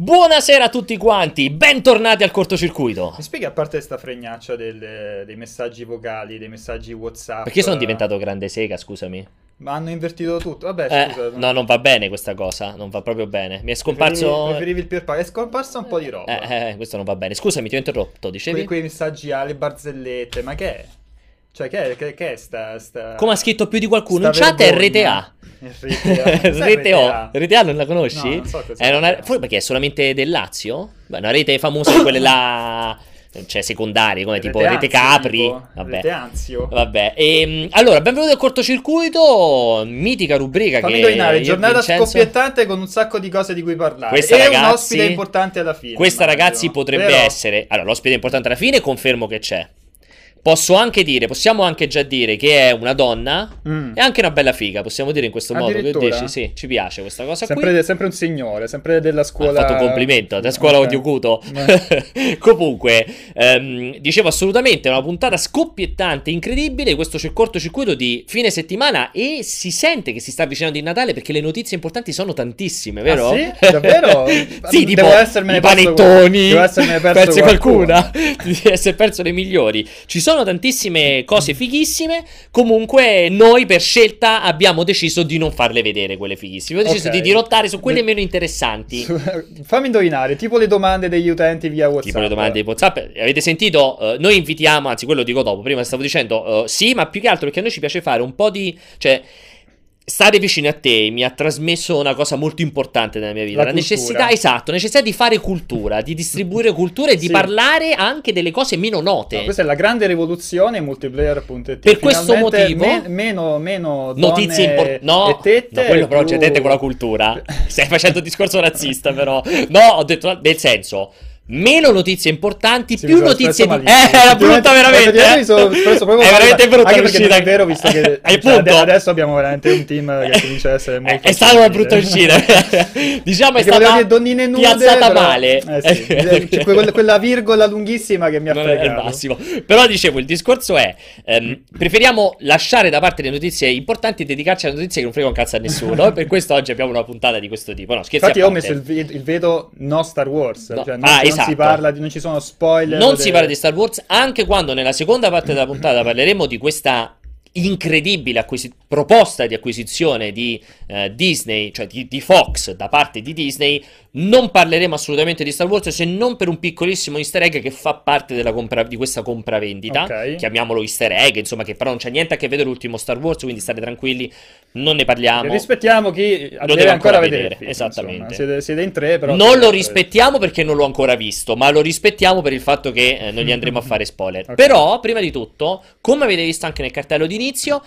Buonasera a tutti quanti, bentornati al cortocircuito. Mi spieghi, a parte sta fregnaccia dei messaggi vocali, dei messaggi WhatsApp? Perché sono diventato grande sega, scusami? Ma hanno invertito tutto, vabbè scusa. No, non va bene questa cosa, non va proprio bene. Mi è scomparso... Preferivi il PewDiePie, è scomparso un po' di roba. Questo non va bene, scusami, ti ho interrotto, dicevi? Quei messaggi alle barzellette, ma che è? Cioè, che è sta... Come ha scritto più di qualcuno in chat è RTA. RTA non la conosci? No, non so cos'è. Forse perché è solamente del Lazio? Beh, una rete famosa di quelle là... Cioè secondarie, come tipo Rete Capri, tipo. Vabbè. Rete Anzio. Vabbè. Allora, benvenuti al cortocircuito, mitica rubrica. Fammi indovinare, giornata scoppiettante con un sacco di cose di cui parlare. Questa, e ragazzi, un ospite importante alla fine. Questa, ragazzi, potrebbe essere... Allora, l'ospite importante alla fine, confermo che c'è. Possiamo anche già dire che è una donna e anche una bella figa, possiamo dire in questo modo, che dici? Sì, ci piace questa cosa qui. Sempre un signore, sempre della scuola. Ha fatto un complimento, della scuola Odiocuto. Comunque, dicevo, assolutamente, è una puntata scoppiettante, incredibile, questo cortocircuito di fine settimana, e si sente che si sta avvicinando il Natale perché le notizie importanti sono tantissime, vero? Ah, sì? Davvero? Sì, tipo i panettoni, perso qualcuna, di essere perso le migliori. Ci sono tantissime cose fighissime. Comunque noi per scelta abbiamo deciso di non farle vedere quelle fighissime. Ho deciso di dirottare su quelle meno interessanti. Fammi indovinare, tipo le domande degli utenti via WhatsApp. Tipo le domande di WhatsApp. Avete sentito? Noi invitiamo, anzi quello dico dopo, prima stavo dicendo sì, ma più che altro perché a noi ci piace fare un po' di... Cioè, stare vicino a te mi ha trasmesso una cosa molto importante nella mia vita, la necessità, necessità di fare cultura, di distribuire cultura e di parlare anche delle cose meno note. No, questa è la grande rivoluzione Multiplayer.it. Per questo motivo meno notizie importanti. No, no, quello però c'è gente con la cultura. Stai facendo un discorso razzista però. No, ho detto nel senso... Meno notizie importanti, più notizie di... era brutta veramente, è veramente brutta l'uscita. È vero, visto che adesso abbiamo veramente un team che comincia a essere molto... È stata una brutta uscita. Diciamo è stata nude, piazzata però... male. Sì. Quella virgola lunghissima che mi ha fregato. Massimo. Però dicevo, il discorso è, preferiamo lasciare da parte le notizie importanti e dedicarci alle notizie che non frega un cazzo a nessuno. Per questo oggi abbiamo una puntata di questo tipo. No, scherzi a parte. Infatti ho messo il veto no Star Wars, no. Cioè, non si parla di, non ci sono spoiler. Non si parla di Star Wars, anche quando nella seconda parte della puntata parleremo di questa incredibile proposta di acquisizione di Disney, cioè di Fox da parte di Disney. Non parleremo assolutamente di Star Wars, se non per un piccolissimo easter egg che fa parte della di questa compravendita, chiamiamolo easter egg, insomma, che però non c'è niente a che vedere l'ultimo Star Wars, quindi state tranquilli, non ne parliamo. E rispettiamo chi lo deve ancora vedere. Esattamente. Siete in tre, però non lo rispettiamo perché non l'ho ancora visto, ma lo rispettiamo per il fatto che non gli andremo a fare spoiler. Però, prima di tutto, come avete visto anche nel cartello d'inizio,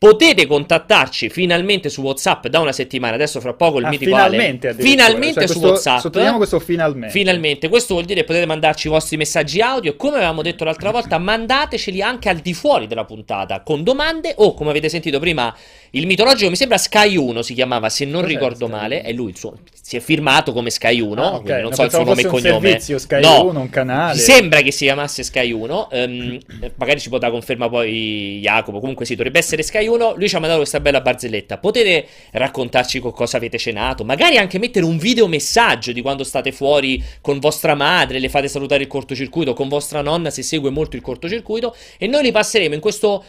potete contattarci finalmente su WhatsApp da una settimana. Adesso fra poco il mitico Ale. Finalmente cioè, su WhatsApp. Sottolineiamo questo finalmente. Finalmente. Questo vuol dire potete mandarci i vostri messaggi audio. Come avevamo detto l'altra volta, mandateceli anche al di fuori della puntata, con domande o, come avete sentito prima, il mitologico, mi sembra Sky 1 si chiamava, se non ricordo male. È lui il suo... Si è firmato come Sky 1, quindi non so il suo nome e cognome. Servizio, Sky 1, un canale. Sembra che si chiamasse Sky 1. Magari ci può dare conferma poi Jacopo. Comunque sì, dovrebbe essere Sky 1. Lui ci ha mandato questa bella barzelletta. Potete raccontarci con cosa avete cenato, magari anche mettere un video messaggio di quando state fuori con vostra madre, le fate salutare il cortocircuito, con vostra nonna se segue molto il cortocircuito, e noi li passeremo in questo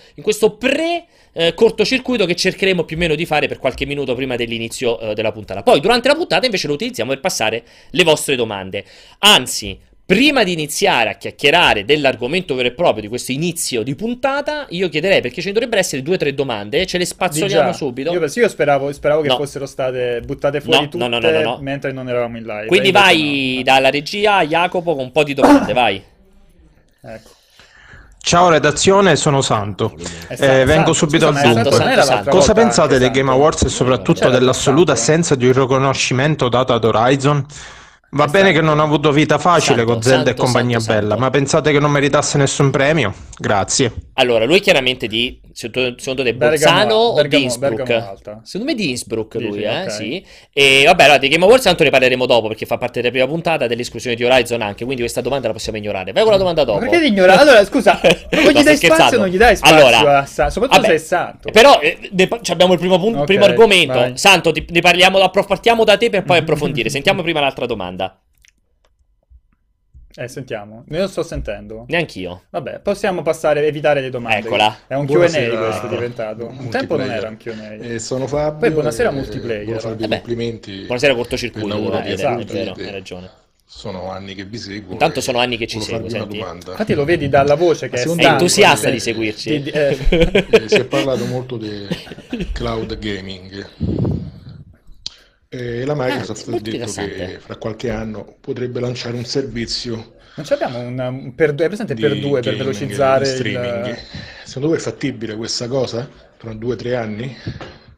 pre-cortocircuito che cercheremo più o meno di fare per qualche minuto prima dell'inizio della puntata. Poi durante la puntata invece lo utilizziamo per passare le vostre domande. Anzi, prima di iniziare a chiacchierare dell'argomento vero e proprio di questo inizio di puntata, io chiederei, perché ci dovrebbero essere 2 o 3 domande, ce le spazzoliamo subito. Io speravo che fossero state buttate fuori tutte mentre non eravamo in live. Quindi vai dalla regia, Jacopo, con un po' di domande, vai. Ecco. Ciao redazione, sono Santo. Vengo subito al dunque. Cosa pensate dei Game Awards e soprattutto dell'assoluta assenza di un riconoscimento dato ad Horizon? Va bene che non ha avuto vita facile con Zelda e compagnia bella, ma pensate che non meritasse nessun premio? Grazie. Allora, lui chiaramente di, secondo te, Bolzano o di Innsbruck? Secondo me di Innsbruck lui, sì. E vabbè, allora, di Game Awards tanto ne parleremo dopo, perché fa parte della prima puntata, dell'esclusione di Horizon anche, quindi questa domanda la possiamo ignorare. Vai con la domanda dopo. Ma perché di ignorare? Allora, scusa, non gli dai spazio, allora, soprattutto se è Santo. Però abbiamo il primo argomento. Santo, ne parliamo, partiamo da te per poi approfondire. Sentiamo prima l'altra domanda. Sentiamo. Io lo sto sentendo. Neanch'io. Vabbè, possiamo passare, evitare le domande. Eccola. È un Q&A questo diventato. Un tempo non era un Q&A. Sono Fabio. Poi buonasera Multiplayer. Fabio, complimenti. Buonasera Cortocircuito. Esatto, è vero, hai ragione. Sono anni che vi seguo. Intanto sono anni che ci seguo, senti. Infatti lo vedi dalla voce che è entusiasta di seguirci. Si è parlato molto di cloud gaming. E la Microsoft ha detto che fra qualche anno potrebbe lanciare un servizio. Non ci abbiamo un per due, presente per due per velocizzare streaming. Secondo voi è fattibile questa cosa? Tra 2 o 3 anni?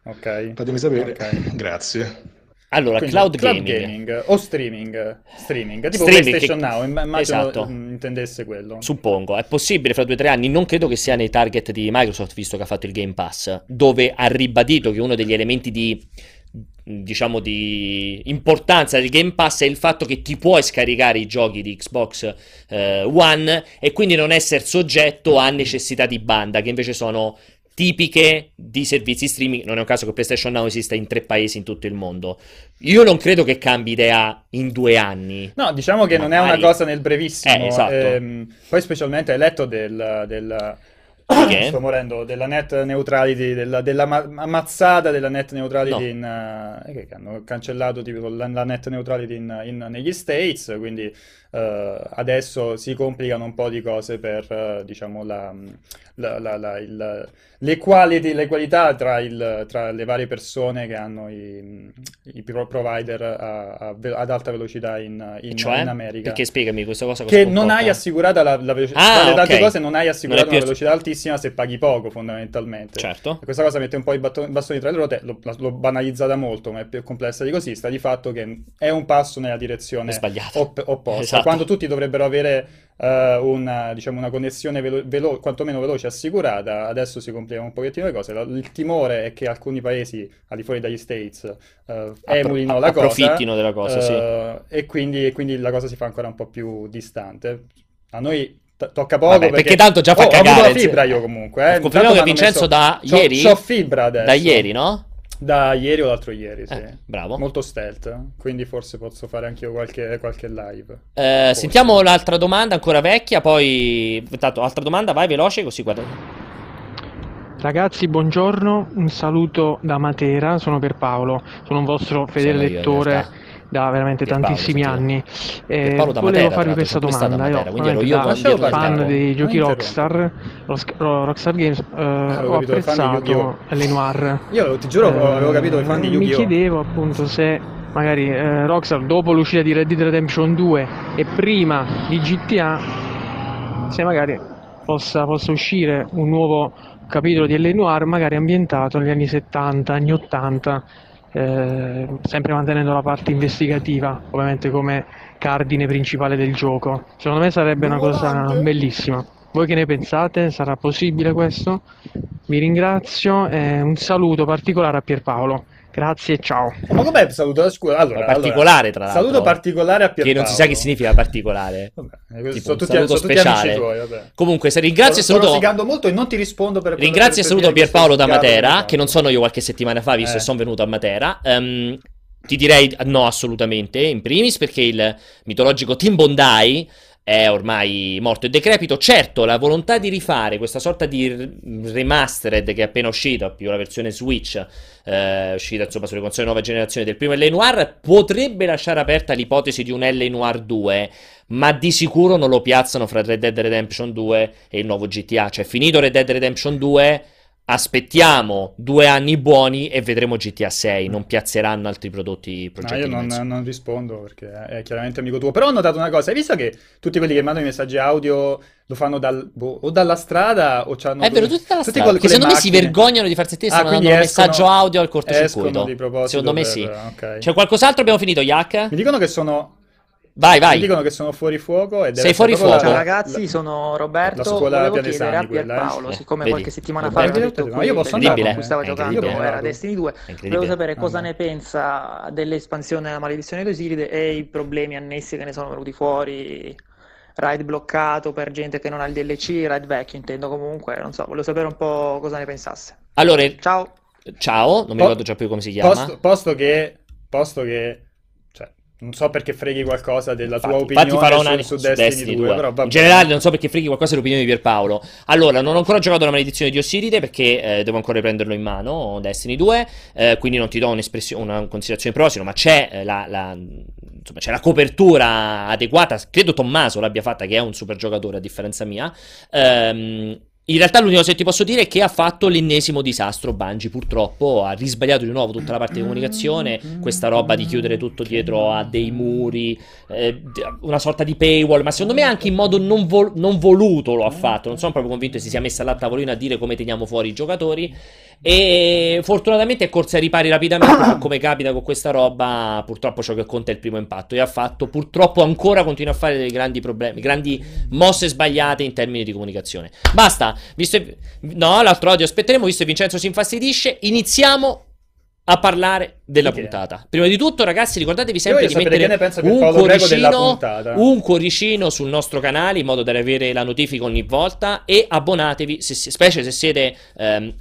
Ok. Fatemi sapere. Okay. Grazie. Allora, quindi, cloud gaming o streaming, tipo PlayStation che... Now, immagino esatto. Intendesse quello. Suppongo, è possibile fra 2 o 3 anni, non credo che sia nei target di Microsoft, visto che ha fatto il Game Pass, dove ha ribadito che uno degli elementi di... diciamo di importanza del Game Pass è il fatto che ti puoi scaricare i giochi di Xbox One e quindi non essere soggetto a necessità di banda, che invece sono tipiche di servizi streaming. Non è un caso che PlayStation Now esista in 3 paesi in tutto il mondo. Io non credo che cambi idea in 2 anni. No, diciamo che magari non è una cosa nel brevissimo. Esatto. Poi specialmente hai letto del okay. Sto morendo della net neutrality, ammazzata della net neutrality, no. Che hanno cancellato tipo la net neutrality negli States, quindi adesso si complicano un po' di cose per diciamo le qualità tra le varie persone che hanno i provider ad alta velocità in America. Perché spiegami questa cosa? Che non hai assicurata la velocità, tra le tante cose non hai assicurata una velocità altissima se paghi poco, fondamentalmente. Certo. E questa cosa mette un po' i bastoni tra le ruote, l'ho banalizzata molto, ma è più complessa di così. Sta di fatto che è un passo nella direzione opposta. Esatto. Quando tutti dovrebbero avere una connessione quantomeno veloce assicurata, adesso si complicano un pochettino le cose. Il timore è che alcuni paesi al di fuori dagli States emulino la cosa, approfittino della cosa, sì. e quindi la cosa si fa ancora un po' più distante. A noi tocca poco. Vabbè, perché tanto già fa cagare. Ho avuto la fibra io comunque. Confermiamo che Vincenzo ieri c'ho fibra adesso. Da ieri, no? Da ieri o l'altro ieri, sì. Bravo. Molto stealth, quindi forse posso fare anche io qualche live. Sentiamo l'altra domanda, ancora vecchia, poi... Tanto, altra domanda, vai veloce così guarda. Ragazzi, buongiorno, un saluto da Matera, sono Pierpaolo, sono un vostro fedele lettore da veramente tantissimi anni. Volevo farvi questa domanda. Io fan dei giochi Rockstar Games, ho apprezzato L.A. Noire. Io ti giuro avevo capito i fan di Yu-Gi-Oh! Mi chiedevo appunto se magari Rockstar, dopo l'uscita di Red Dead Redemption 2 e prima di GTA, se magari possa uscire un nuovo capitolo di L.A. Noire, magari ambientato negli anni 70, anni 80, sempre mantenendo la parte investigativa ovviamente come cardine principale del gioco. Secondo me sarebbe una cosa bellissima. Voi che ne pensate? Sarà possibile questo? Vi ringrazio e un saluto particolare a Pierpaolo. Grazie, ciao. Ma com'è saluto? Allora, particolare, tra l'altro. Saluto particolare a Pierpaolo. Che non si sa che significa particolare. Vabbè, tipo, sono tutti amici tuoi, vabbè. Comunque, se ringrazio e saluto... Sto rosicando molto e non ti rispondo per... Ringrazio e saluto Pierpaolo da Matera, che non sono io qualche settimana fa, visto che sono venuto a Matera. Ti direi no, assolutamente, in primis, perché il mitologico Tim Bondi è ormai morto e decrepito. Certo, la volontà di rifare questa sorta di remastered che è appena uscita, più la versione Switch, uscita insomma sulle console nuova generazione del primo L.A. Noire, potrebbe lasciare aperta l'ipotesi di un L.A. Noire 2, ma di sicuro non lo piazzano fra Red Dead Redemption 2 e il nuovo GTA. Cioè, finito Red Dead Redemption 2, aspettiamo 2 anni buoni e vedremo GTA 6, non piazzeranno altri progetti. No, io non rispondo perché è chiaramente amico tuo, però ho notato una cosa, hai visto che tutti quelli che mandano i messaggi audio lo fanno o dalla strada o c'hanno... È vero, tutti dalla strada, perché secondo me si vergognano di far sentire se mandano un messaggio audio al cortocircuito. Secondo me sì. Okay. C'è qualcos'altro? Abbiamo finito, Jack? Mi dicono che sono... Vai. Mi dicono che sono fuori fuoco. Sei fuori fuoco. Ciao ragazzi, sono Roberto. La scuola Pianesani, a Pierpaolo, siccome qualche settimana fa ho detto qui, io posso andare con cui stava giocando, era Destiny 2. Volevo sapere cosa ne pensa dell'espansione della maledizione d'Osiride e i problemi annessi che ne sono venuti fuori. Raid bloccato per gente che non ha il DLC, raid vecchio intendo comunque, non so, volevo sapere un po' cosa ne pensasse. Allora, ciao. Non mi ricordo già più come si chiama. Posto che Non so perché freghi qualcosa della tua opinione. Infatti farò una su Destiny 2. Però in generale non so perché freghi qualcosa dell'opinione di Pierpaolo. Allora, non ho ancora giocato la maledizione di Osiride perché devo ancora riprenderlo in mano, Destiny 2, quindi non ti do una considerazione prossima, ma c'è insomma, c'è la copertura adeguata. Credo Tommaso l'abbia fatta, che è un super giocatore a differenza mia. In realtà l'unico che ti posso dire è che ha fatto l'ennesimo disastro Bungie, purtroppo ha risbagliato di nuovo tutta la parte di comunicazione, questa roba di chiudere tutto dietro a dei muri, una sorta di paywall, ma secondo me anche in modo non voluto lo ha fatto, non sono proprio convinto che si sia messa là a tavolino a dire come teniamo fuori i giocatori, e fortunatamente è corsa ai ripari rapidamente, ma come capita con questa roba purtroppo ciò che conta è il primo impatto, e ha fatto purtroppo ancora, continua a fare dei grandi problemi, grandi mosse sbagliate in termini di comunicazione. Basta. No, l'altro audio aspetteremo, visto che Vincenzo si infastidisce. Iniziamo a parlare della puntata. Prima di tutto, ragazzi, ricordatevi sempre di mettere un cuoricino sul nostro canale in modo da avere la notifica ogni volta, e abbonatevi, specie se siete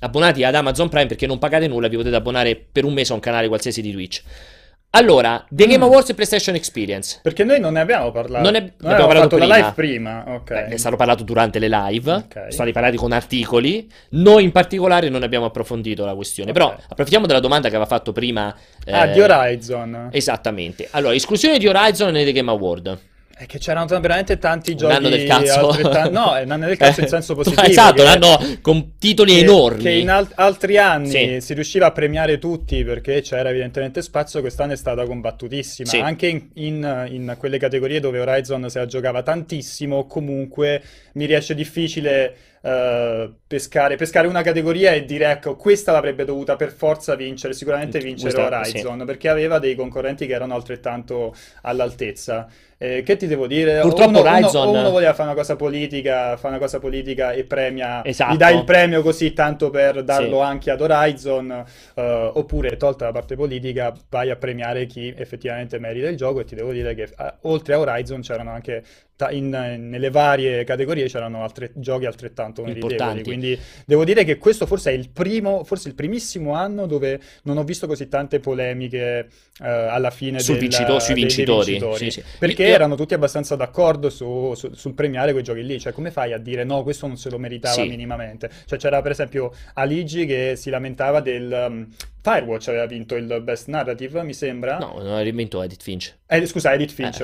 abbonati ad Amazon Prime, perché non pagate nulla, vi potete abbonare per un mese a un canale qualsiasi di Twitch. Allora, The Game Awards e PlayStation Experience. Perché noi non ne abbiamo parlato. Non abbiamo parlato prima. La live prima, ok. Ne sarò parlato durante le live, okay. Sono riparati con articoli. Noi in particolare non abbiamo approfondito la questione, okay. Però approfittiamo della domanda che aveva fatto prima. Di Horizon. Esattamente. Allora, esclusione di Horizon nei The Game Awards. È che c'erano veramente tanti giochi. Un anno del cazzo. No, è un anno del cazzo in senso positivo. Esatto, un anno con titoli enormi. Che in altri anni si riusciva a premiare tutti perché c'era evidentemente spazio. Quest'anno è stata combattutissima. Sì. Anche in quelle categorie dove Horizon se la giocava tantissimo, comunque mi riesce difficile pescare una categoria e dire ecco, questa l'avrebbe dovuta per forza vincere, sicuramente vincere Horizon, perché aveva dei concorrenti che erano altrettanto all'altezza. Che ti devo dire? Purtroppo uno voleva fare una cosa politica, e premia, gli dai il premio così tanto per darlo anche ad Horizon, oppure tolta la parte politica vai a premiare chi effettivamente merita il gioco, e ti devo dire che oltre a Horizon c'erano anche nelle varie categorie c'erano giochi altrettanto meritevoli, quindi devo dire che questo forse è il primissimo anno dove non ho visto così tante polemiche alla fine sui vincitori, perché erano tutti abbastanza d'accordo sul premiare quei giochi lì, cioè come fai a dire no, questo non se lo meritava minimamente, cioè c'era per esempio Aligi che si lamentava del... Firewatch aveva vinto il Best Narrative, mi sembra. No, non aveva vinto Edith Finch. Scusa, Edith Finch.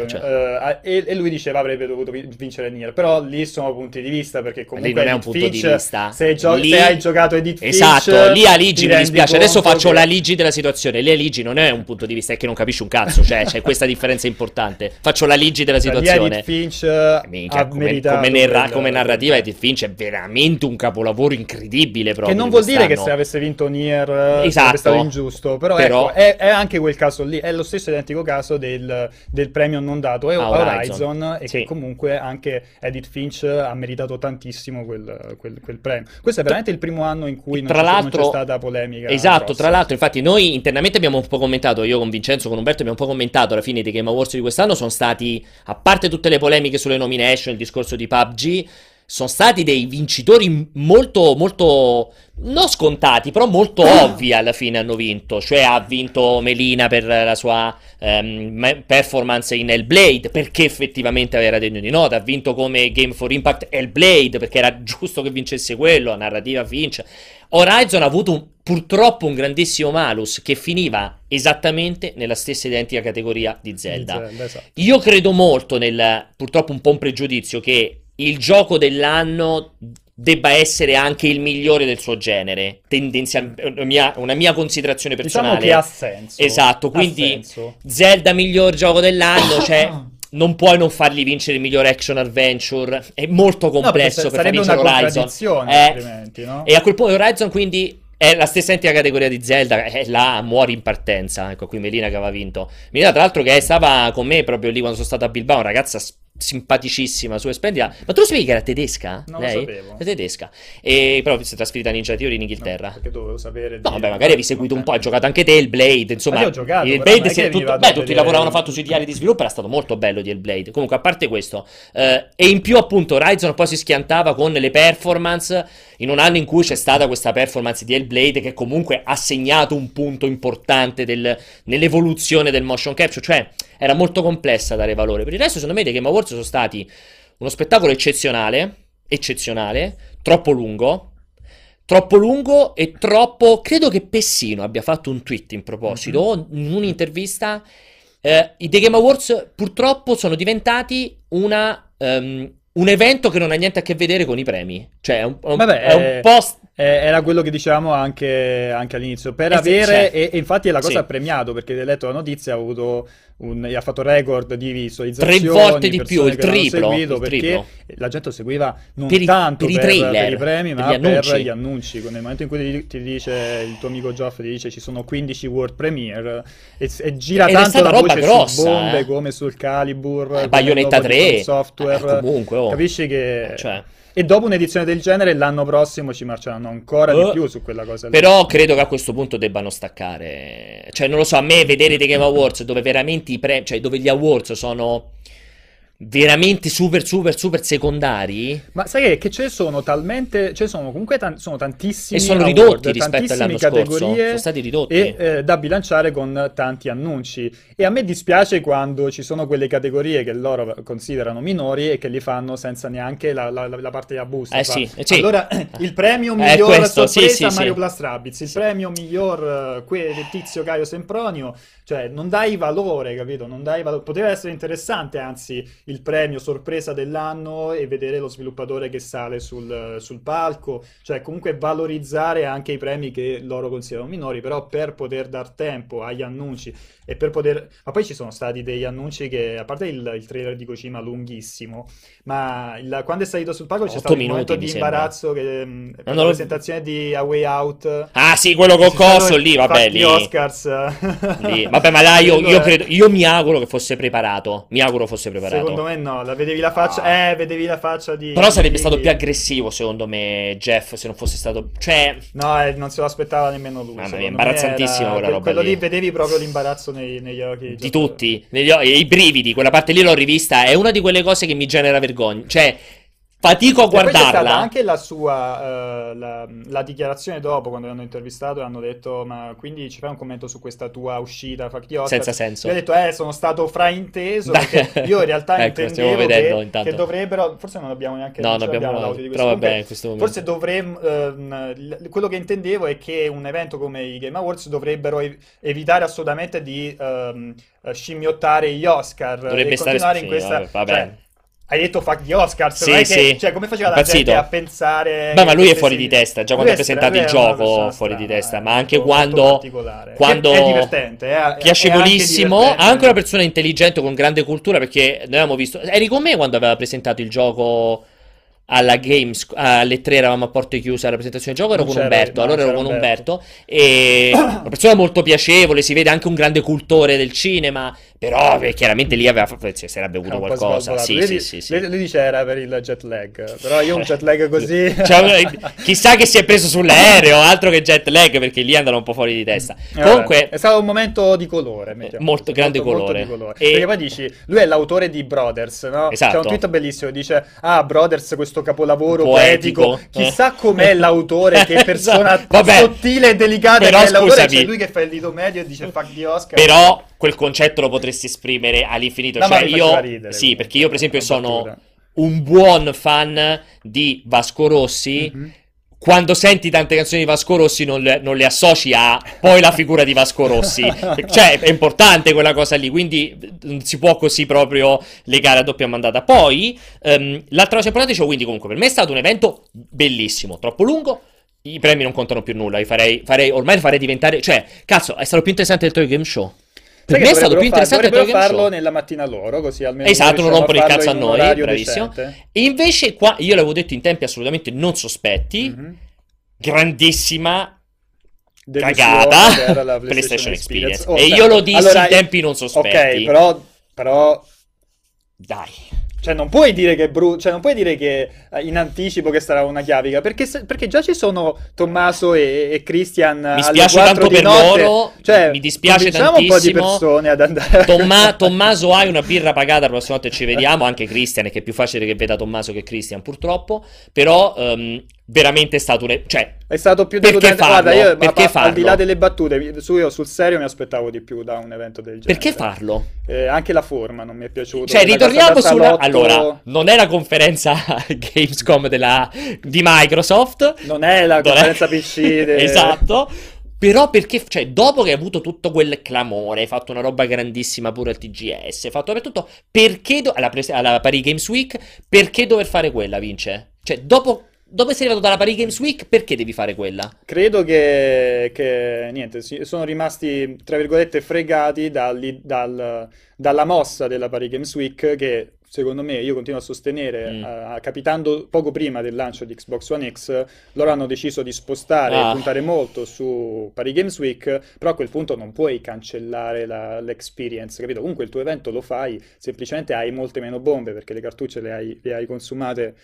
E lui diceva avrebbe dovuto vincere Nier. Però lì sono punti di vista, perché comunque non è un punto di vista. Se hai giocato Edith Finch... Esatto, lì a Ligi mi dispiace. Adesso faccio la Ligi della situazione. Lì a Ligi non è un punto di vista, è che non capisci un cazzo. Cioè, c'è questa differenza importante. Faccio la Ligi della situazione. Lì Edith Finch ha meritato. Come narrativa Edith Finch è veramente un capolavoro incredibile proprio. Che non vuol dire che se avesse vinto Nier... Esatto. Ingiusto, però ecco, è anche quel caso lì, è lo stesso identico caso del premio non dato a Horizon, e che comunque anche Edith Finch ha meritato tantissimo quel premio. Questo è veramente il primo anno in cui non c'è stata polemica. Esatto, grossa. Tra l'altro infatti noi internamente abbiamo un po' commentato, io con Vincenzo, con Umberto abbiamo un po' commentato alla fine dei Game Awards di quest'anno, sono stati, a parte tutte le polemiche sulle nomination, il discorso di PUBG, sono stati dei vincitori molto, molto... non scontati, però molto ovvi alla fine hanno vinto. Cioè ha vinto Melina per la sua performance in Hellblade, perché effettivamente era degno di nota. Ha vinto come Game for Impact Hellblade, perché era giusto che vincesse quello, la narrativa vince. Horizon ha avuto purtroppo un grandissimo malus, che finiva esattamente nella stessa identica categoria di Zelda. Io credo molto nel, purtroppo un po' un pregiudizio, che il gioco dell'anno debba essere anche il migliore del suo genere, tendenzialmente, una mia considerazione personale. Diciamo che ha senso. Esatto, quindi senso. Zelda miglior gioco dell'anno, cioè non puoi non fargli vincere il miglior action adventure, è molto complesso per far vincere Horizon. Altrimenti, no? E a quel punto Horizon quindi è la stessa identica categoria di Zelda, là muori in partenza, ecco qui Melina che aveva vinto. Melina tra l'altro che stava con me proprio lì quando sono stato a Bilbao, una ragazza simpaticissima, sua splendida. Ma tu lo sapevi che era tedesca? Non lei? Lo sapevo. È tedesca. E però si è trasferita in Italia, in Inghilterra. No, perché dovevo sapere. No, vabbè, magari avevi seguito un po'. Hai giocato anche te il Blade. Insomma, io ho giocato. Il Blade si è tutti lavoravano fatto sui diari di sviluppo. Era stato molto bello di il Blade. Comunque, a parte questo, e in più, appunto, Horizon poi si schiantava con le performance. in un anno in cui c'è stata questa performance di Hellblade che comunque ha segnato un punto importante nell'evoluzione del motion capture, cioè era molto complessa da dare valore. Per il resto secondo me The Game Awards sono stati uno spettacolo eccezionale, troppo lungo e troppo... Credo che Pessino abbia fatto un tweet in proposito, o in un'intervista. I The Game Awards purtroppo sono diventati un evento che non ha niente a che vedere con i premi. Cioè è un post... Era quello che dicevamo anche all'inizio, per avere, cioè, e infatti è la cosa ha premiato, perché hai letto la notizia, ha fatto record di visualizzazioni, 3 volte di più, il triplo. La gente lo seguiva non tanto per i trailer, per i premi, ma per gli annunci. Nel momento in cui ti dice il tuo amico Geoff, ti dice ci sono 15 world premiere, e gira tanto la voce grossa, su bombe come sul Calibur, Bayonetta 3, software, comunque, capisci che... Cioè. E dopo un'edizione del genere l'anno prossimo ci marceranno ancora di più su quella cosa lì. Però credo che a questo punto debbano staccare. Cioè non lo so, a me vedere The Game Awards dove veramente dove gli awards sono veramente super secondari. Ma sai che sono tantissimi, e sono ridotti rispetto all'anno scorso, sono stati ridotti e da bilanciare con tanti annunci, e a me dispiace quando ci sono quelle categorie che loro considerano minori e che li fanno senza neanche la parte della busta. Allora il premio miglior sorpresa Mario Plus Rabbids, il premio miglior Tizio Caio Sempronio, cioè non dai valore, capito? Non dai valore. Poteva essere interessante, anzi, il premio sorpresa dell'anno e vedere lo sviluppatore che sale sul palco, cioè comunque valorizzare anche i premi che loro considerano minori, però per poter dar tempo agli annunci e per poter... Ma poi ci sono stati degli annunci che, a parte il trailer di Kojima lunghissimo, ma quando è salito sul palco c'è stato un momento di imbarazzo per la presentazione di A Way Out. Ah sì, quello col coso lì, vabbè, lì. Gli Oscars. Lì. Vabbè, ma là io mi auguro che fosse preparato. Secondo me no, vedevi la faccia di... Però sarebbe stato più aggressivo, secondo me, Jeff, se non fosse stato... Cioè... No, non se lo aspettava nemmeno lui. Mamma mia, è imbarazzantissima quella roba. Quello lì vedevi proprio l'imbarazzo negli occhi. Di tutti, i brividi, quella parte lì l'ho rivista, è una di quelle cose che mi genera vergogna. Cioè... Fatico a guardarla. Poi c'è stata anche la sua la dichiarazione dopo, quando l'hanno intervistato e hanno detto ma quindi ci fai un commento su questa tua uscita fastidiosa? Senza senso. Io ho detto sono stato frainteso, perché io in realtà intendevo che dovrebbero, forse non abbiamo neanche l'audio di questo, però vabbè, in questo momento forse dovremmo quello che intendevo è che un evento come i Game Awards dovrebbero evitare assolutamente di scimmiottare gli Oscar, dovrebbe continuare in questa, vabbè. Hai detto fuck gli Oscar, cioè come faceva la gente a pensare... Beh, ma lui è fuori di testa, già quando ha presentato il gioco fuori di testa, ma anche quando è divertente, piacevolissimo, anche una persona intelligente con grande cultura, perché noi avevamo visto... Eri con me quando aveva presentato il gioco alla Games, alle 3 eravamo a porte chiuse alla presentazione del gioco, ero con Umberto, e una persona molto piacevole, si vede anche un grande cultore del cinema, però chiaramente lì aveva sarebbe avuto qualcosa. Lui dice era per il jet lag, però io un jet lag così chissà che si è preso sull'aereo, altro che jet lag, perché lì andano un po' fuori di testa. Comunque è stato un momento di colore, molto grande colore. E... perché poi dici, lui è l'autore di Brothers, no? Esatto. C'è un tweet bellissimo, dice Brothers, questo capolavoro poetico. Chissà com'è l'autore, che persona sottile e delicata, però, che è l'autore, c'è lui che fa il dito medio e dice fuck di Oscar. Però quel concetto lo potresti esprimere all'infinito, cioè io ridere, perché io per esempio sono un buon fan di Vasco Rossi. Quando senti tante canzoni di Vasco Rossi non le associ a poi la figura di Vasco Rossi, cioè è importante quella cosa lì, quindi non si può così proprio legare a doppia mandata. Poi l'altra cosa importante, quindi comunque per me è stato un evento bellissimo, troppo lungo, i premi non contano più nulla, ormai farei diventare, cioè cazzo, è stato più interessante del Toy Game Show. Per me è stato più interessante farlo nella mattina loro, così almeno non rompere il cazzo a noi, bravissimo. E invece qua io l'avevo detto in tempi assolutamente non sospetti, grandissima cagata la PlayStation Experience. E io lo dissi in tempi non sospetti. Ok, però dai. Cioè non puoi dire che non puoi dire che in anticipo che sarà una chiavica, perché già ci sono Tommaso e Christian. Mi spiace tanto per loro, cioè, mi dispiace tantissimo. Un po' di persone ad andare. Tommaso, hai una birra pagata, la prossima volta ci vediamo, anche Christian, è che è più facile che veda Tommaso che Christian purtroppo, però veramente è stato cioè è stato più deludente. Guarda, io al di là delle battute, io sul serio mi aspettavo di più da un evento del genere. Perché farlo? Anche la forma non mi è piaciuta. Cioè, ritorniamo sulla allora, non è la conferenza Gamescom di Microsoft, non è la conferenza PC esatto. Però perché, cioè, dopo che hai avuto tutto quel clamore, hai fatto una roba grandissima pure al TGS, hai fatto tutto, perché alla Paris Games Week, perché dover fare quella, Vince? Cioè, dopo sei arrivato dalla Paris Games Week, perché devi fare quella? Credo che niente, sono rimasti, tra virgolette, fregati dalla mossa della Paris Games Week, che secondo me, io continuo a sostenere, capitando poco prima del lancio di Xbox One X, loro hanno deciso di spostare e puntare molto su Paris Games Week, però a quel punto non puoi cancellare l'experience, capito? Comunque il tuo evento lo fai, semplicemente hai molte meno bombe, perché le cartucce le hai consumate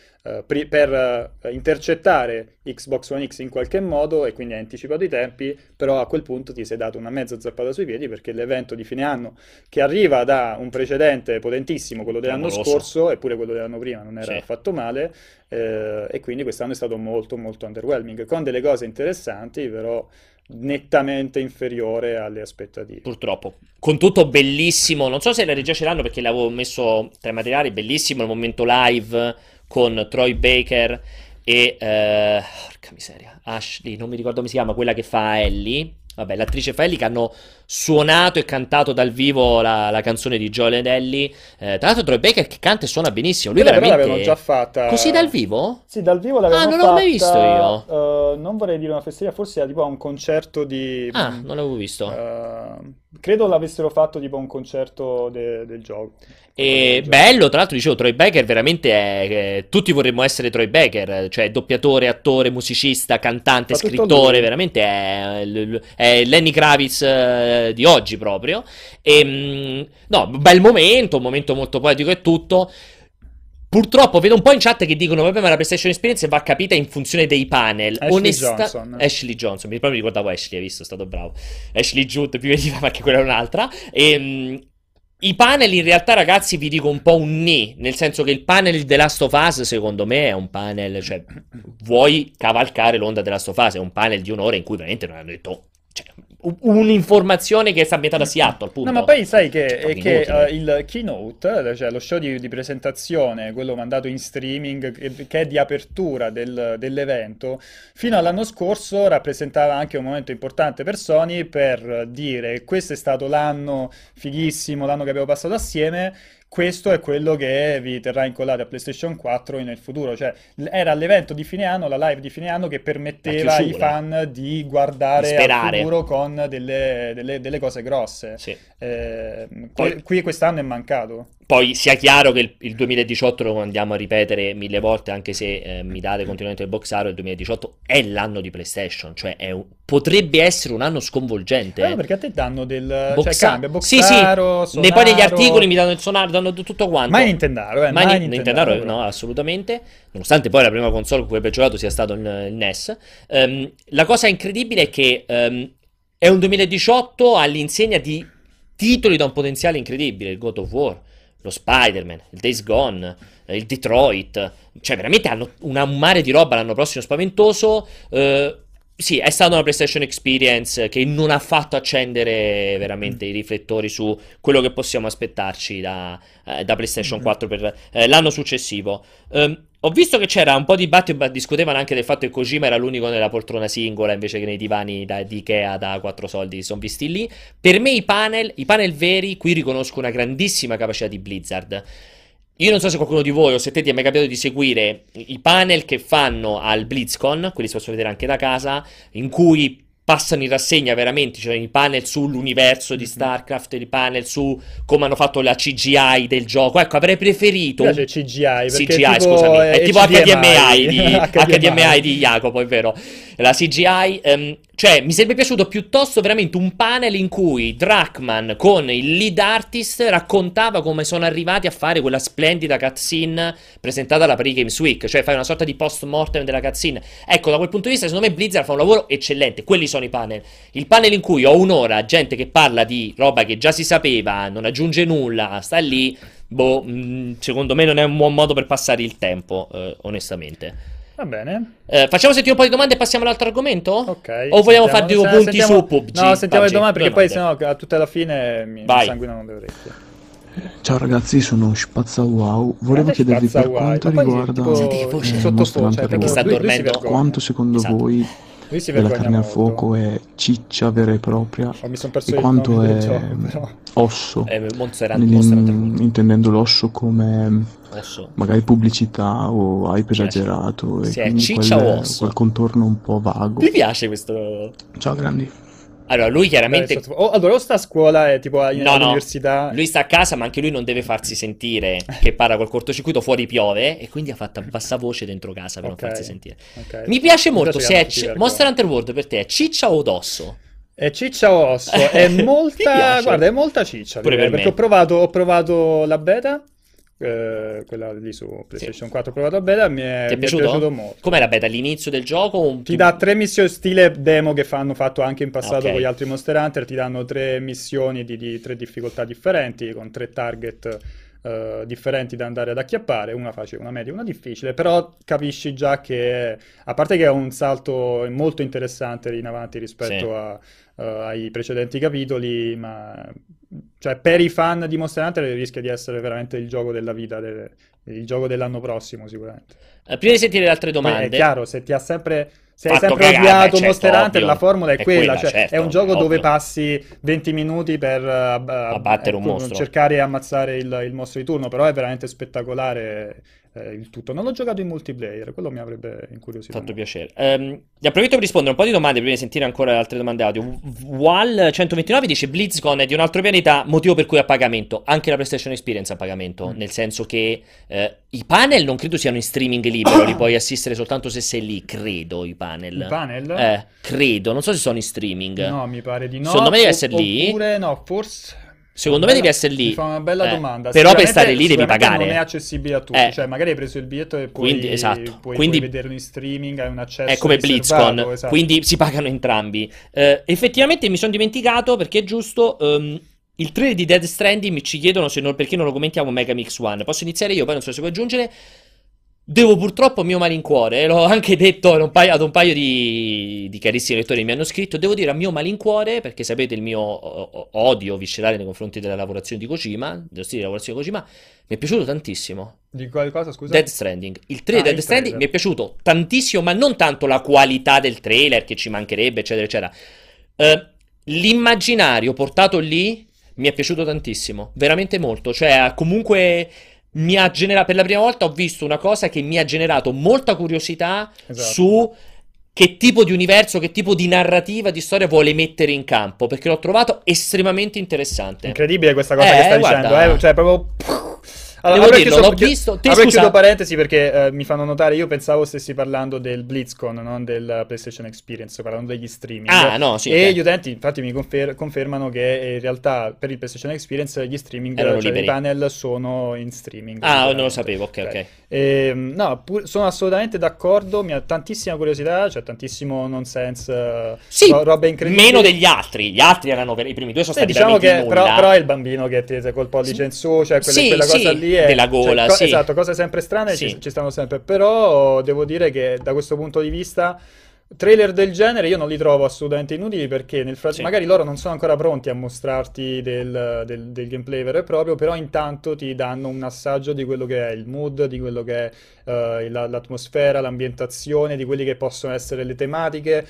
per intercettare Xbox One X in qualche modo, e quindi hai anticipato i tempi, però a quel punto ti sei dato una mezza zappata sui piedi, perché l'evento di fine anno, che arriva da un precedente potentissimo, quello dell'anno scorso, eppure quello dell'anno prima non era affatto male, e quindi quest'anno è stato molto molto underwhelming, con delle cose interessanti, però nettamente inferiore alle aspettative, purtroppo. Con tutto bellissimo, non so se la regia ce l'hanno perché l'avevo messo tra i materiali, bellissimo il momento live con Troy Baker e porca miseria, Ashley, non mi ricordo come si chiama, quella che fa Ellie, vabbè, l'attrice Felli, che hanno suonato e cantato dal vivo la canzone di Joel ed Ellie. Tra l'altro Troy Baker che canta e suona benissimo. Lui veramente... l'avevano già fatta. Così dal vivo? Sì, dal vivo l'avevano fatta. Ah, non l'ho mai visto io. Non vorrei dire una fesseria, forse era tipo a un concerto di... Ah, non l'avevo visto. Credo l'avessero fatto tipo a un concerto del gioco. E bello, tra l'altro, dicevo, Troy Baker veramente è... Tutti vorremmo essere Troy Baker, cioè doppiatore, attore, musicista, cantante, scrittore, veramente è Lenny Kravitz di oggi proprio. E no, bel momento, un momento molto poetico e tutto. Purtroppo vedo un po' in chat che dicono vabbè, ma la PlayStation Experience va capita in funzione dei panel. Ashley Johnson, mi ricordavo Ashley, hai visto, è stato bravo. Ashley Judd, più veniva, ma che quella è un'altra. I panel in realtà, ragazzi, vi dico un po' un nì, nel senso che il panel di The Last of Us secondo me è un panel, cioè vuoi cavalcare l'onda The Last of Us, è un panel di un'ora in cui veramente non hanno detto cioè, un'informazione che è ambientata a Seattle, appunto. No, ma poi sai che il keynote, cioè lo show di presentazione, quello mandato in streaming, che è di apertura dell'evento, fino all'anno scorso rappresentava anche un momento importante per Sony, per dire questo è stato l'anno fighissimo, l'anno che abbiamo passato assieme, questo è quello che vi terrà incollati a PlayStation 4 nel futuro. Cioè, era l'evento di fine anno, la live di fine anno, che permetteva ai fan di guardare al futuro con delle cose grosse. Sì. Qui quest'anno è mancato. Poi sia chiaro che il 2018 lo andiamo a ripetere mille volte, anche se mi date continuamente il boxaro, il 2018 è l'anno di PlayStation, cioè potrebbe essere un anno scovolgente. Perché a te danno del cambia boxaro, sì. Poi negli articoli mi danno il sonaro, danno tutto quanto. Mai Nintendaro, Nintendaro no, assolutamente. Nonostante poi la prima console con cui ho giocato sia stato il NES. La cosa incredibile è che è un 2018 all'insegna di titoli da un potenziale incredibile, il God of War, lo Spider-Man, il Days Gone, il Detroit, cioè veramente hanno un mare di roba l'anno prossimo spaventoso. Sì, è stata una PlayStation Experience che non ha fatto accendere veramente i riflettori su quello che possiamo aspettarci da PlayStation 4 per l'anno successivo. Ho visto che c'era un po' di dibattito, ma discutevano anche del fatto che Kojima era l'unico nella poltrona singola invece che nei divani di Ikea da 4 soldi, sono visti lì. Per me i panel veri, qui riconosco una grandissima capacità di Blizzard. Io non so se qualcuno di voi o se te ti è mai capitato di seguire i panel che fanno al BlizzCon, quelli si possono vedere anche da casa, in cui passano in rassegna veramente, cioè i panel sull'universo di StarCraft, i panel su come hanno fatto la CGI del gioco. Ecco, avrei preferito CGI, scusami, è tipo HDMI di Jacopo, è vero, la CGI, cioè mi sarebbe piaciuto piuttosto veramente un panel in cui Druckmann con il lead artist raccontava come sono arrivati a fare quella splendida cutscene presentata alla Paris Games Week, cioè fai una sorta di post mortem della cutscene. Ecco, da quel punto di vista secondo me Blizzard fa un lavoro eccellente. Quelli sono i panel. Il panel in cui ho un'ora gente che parla di roba che già si sapeva, non aggiunge nulla, sta lì, secondo me non è un buon modo per passare il tempo, onestamente. Va bene. Facciamo sentire un po' di domande e passiamo all'altro argomento? Ok. O vogliamo fare due punti su PUBG? No, sentiamo le domande perché poi sennò a tutta la fine mi sanguinano le orecchie. Ciao ragazzi, sono SpazzaWow. Volevo chiedervi per quanto riguarda perché sta dormendo. Quanto secondo voi della carne al fuoco è ciccia vera e propria e quanto è osso, intendendo l'osso come magari pubblicità o hype esagerato e quindi quel contorno un po' vago. Mi piace questo. Ciao grandi. Allora lui chiaramente allora o sta a scuola e tipo all'università. Lui sta a casa, ma anche lui non deve farsi sentire che parla col cortocircuito, fuori piove, e quindi ha fatto bassavoce dentro casa per non farsi sentire. Mi piace molto. Se è Monster Hunter World per te è ciccia o d'osso? È ciccia o osso? È molta guarda, è molta ciccia pure per me. Perché ho provato la beta, quella lì su PlayStation 4, provata beta, mi è piaciuto molto. Com'è la beta? All'inizio del gioco? Ti dà tre missioni stile demo che hanno fatto anche in passato con gli altri Monster Hunter. Ti danno tre missioni di tre difficoltà differenti, con tre target differenti da andare ad acchiappare, una facile, una media, una difficile. Però capisci già che, a parte che è un salto molto interessante in avanti rispetto ai precedenti capitoli, ma cioè per i fan di Monster Hunter rischia di essere veramente il gioco della vita, il gioco dell'anno prossimo sicuramente. Prima di sentire le altre domande, è chiaro, se ti ha sempre odiato Monster Hunter, la formula è quella, cioè, è un gioco dove passi 20 minuti per abbattere un mostro, cercare e ammazzare il mostro di turno, però è veramente spettacolare il tutto. Non l'ho giocato in multiplayer, quello mi avrebbe incuriosito. Fatto piacere. Gli approfitto per rispondere a un po' di domande prima di sentire ancora altre domande audio. Wal129 dice: BlizzCon è di un altro pianeta, motivo per cui è a pagamento. Anche la PlayStation Experience è a pagamento, nel senso che i panel non credo siano in streaming libero, li puoi assistere soltanto se sei lì, credo. I panel? Credo, non so se sono in streaming. No, mi pare di no. Secondo me devi essere lì. Oppure no, forse... Secondo me devi essere lì. Mi fa una bella domanda. Però per stare lì devi pagare. Non è accessibile a tutti. Cioè, magari hai preso il biglietto e poi puoi vederlo in streaming. Hai un accesso. È come BlizzCon. Esatto. Quindi si pagano entrambi. Effettivamente mi sono dimenticato, perché è giusto. Il trailer di Dead Stranding mi ci chiedono perché non lo commentiamo. Megamix One. Posso iniziare io? Poi non so se vuoi aggiungere. Devo purtroppo, a mio malincuore, l'ho anche detto ad un paio di carissimi lettori che mi hanno scritto, devo dire a mio malincuore, perché sapete il mio odio viscerale nei confronti della lavorazione di Kojima, dello stile di lavorazione di Kojima, mi è piaciuto tantissimo. Di quale cosa, scusa? Dead Stranding. Il trailer Dead Stranding mi è piaciuto tantissimo, ma non tanto la qualità del trailer, che ci mancherebbe, eccetera, eccetera. L'immaginario portato lì mi è piaciuto tantissimo, veramente molto, cioè comunque... Mi ha generato, per la prima volta ho visto una cosa che mi ha generato molta curiosità su che tipo di universo, che tipo di narrativa, di storia vuole mettere in campo, perché l'ho trovato estremamente interessante. Incredibile questa cosa che stai dicendo, cioè proprio... Allora, chiudo parentesi perché mi fanno notare, io pensavo stessi parlando del BlizzCon, non del PlayStation Experience, parlando degli streaming. Ah, no, sì, e gli utenti infatti mi confermano che in realtà per il PlayStation Experience gli streaming, cioè i panel sono in streaming. Ah, non lo sapevo, ok. No, sono assolutamente d'accordo, mi ha tantissima curiosità, cioè tantissimo nonsense, roba incredibile. Meno degli altri, erano i primi due sono stati veramente nulla. Però è il bambino che ti col pollice in su, cioè quella cosa lì. Della gola, cioè, esatto, cose sempre strane ci stanno sempre, però devo dire che da questo punto di vista trailer del genere io non li trovo assolutamente inutili, perché nel magari loro non sono ancora pronti a mostrarti del gameplay vero e proprio, però intanto ti danno un assaggio di quello che è il mood, di quello che è l'atmosfera, l'ambientazione, di quelli che possono essere le tematiche,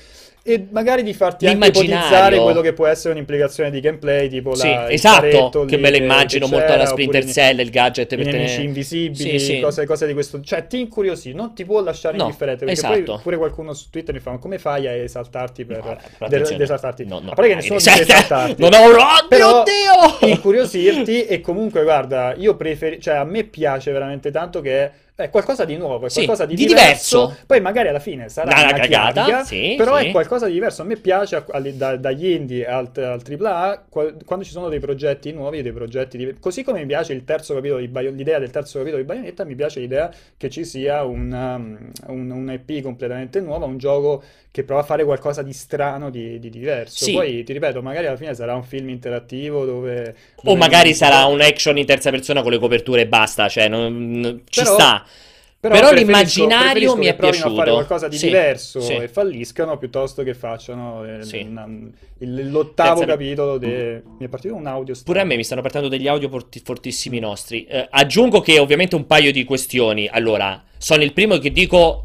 e magari di farti anche ipotizzare quello che può essere un'implicazione di gameplay, tipo esatto, che me lo immagino molto alla Splinter Cell, il gadget per i nemici invisibili, cose di questo, cioè ti incuriosisci, non ti può lasciare indifferente, perché poi pure qualcuno su Twitter mi fa: come fai a esaltarti a parte che nessuno deve esaltarti, non ho però incuriosirti. E comunque guarda, io cioè a me piace veramente tanto che è qualcosa di nuovo, è qualcosa di diverso. Poi magari alla fine sarà una cagata, però è qualcosa di diverso. A me piace dagli indie al AAA quando ci sono dei progetti nuovi, dei progetti diversi. Così come mi piace il terzo capitolo l'idea del terzo capitolo di Bayonetta, mi piace l'idea che ci sia un IP completamente nuovo, un gioco che prova a fare qualcosa di strano, di diverso. Poi ti ripeto, magari alla fine sarà un film interattivo dove o magari sarà un action in terza persona con le coperture e basta, cioè ci sta. Però l'immaginario mi è piaciuto. A fare qualcosa di diverso e falliscano piuttosto che facciano l'ottavo capitolo. Mi è partito un audio strano. Pure a me mi stanno partendo degli audio fortissimi nostri. Aggiungo che ovviamente un paio di questioni. Allora, sono il primo che dico...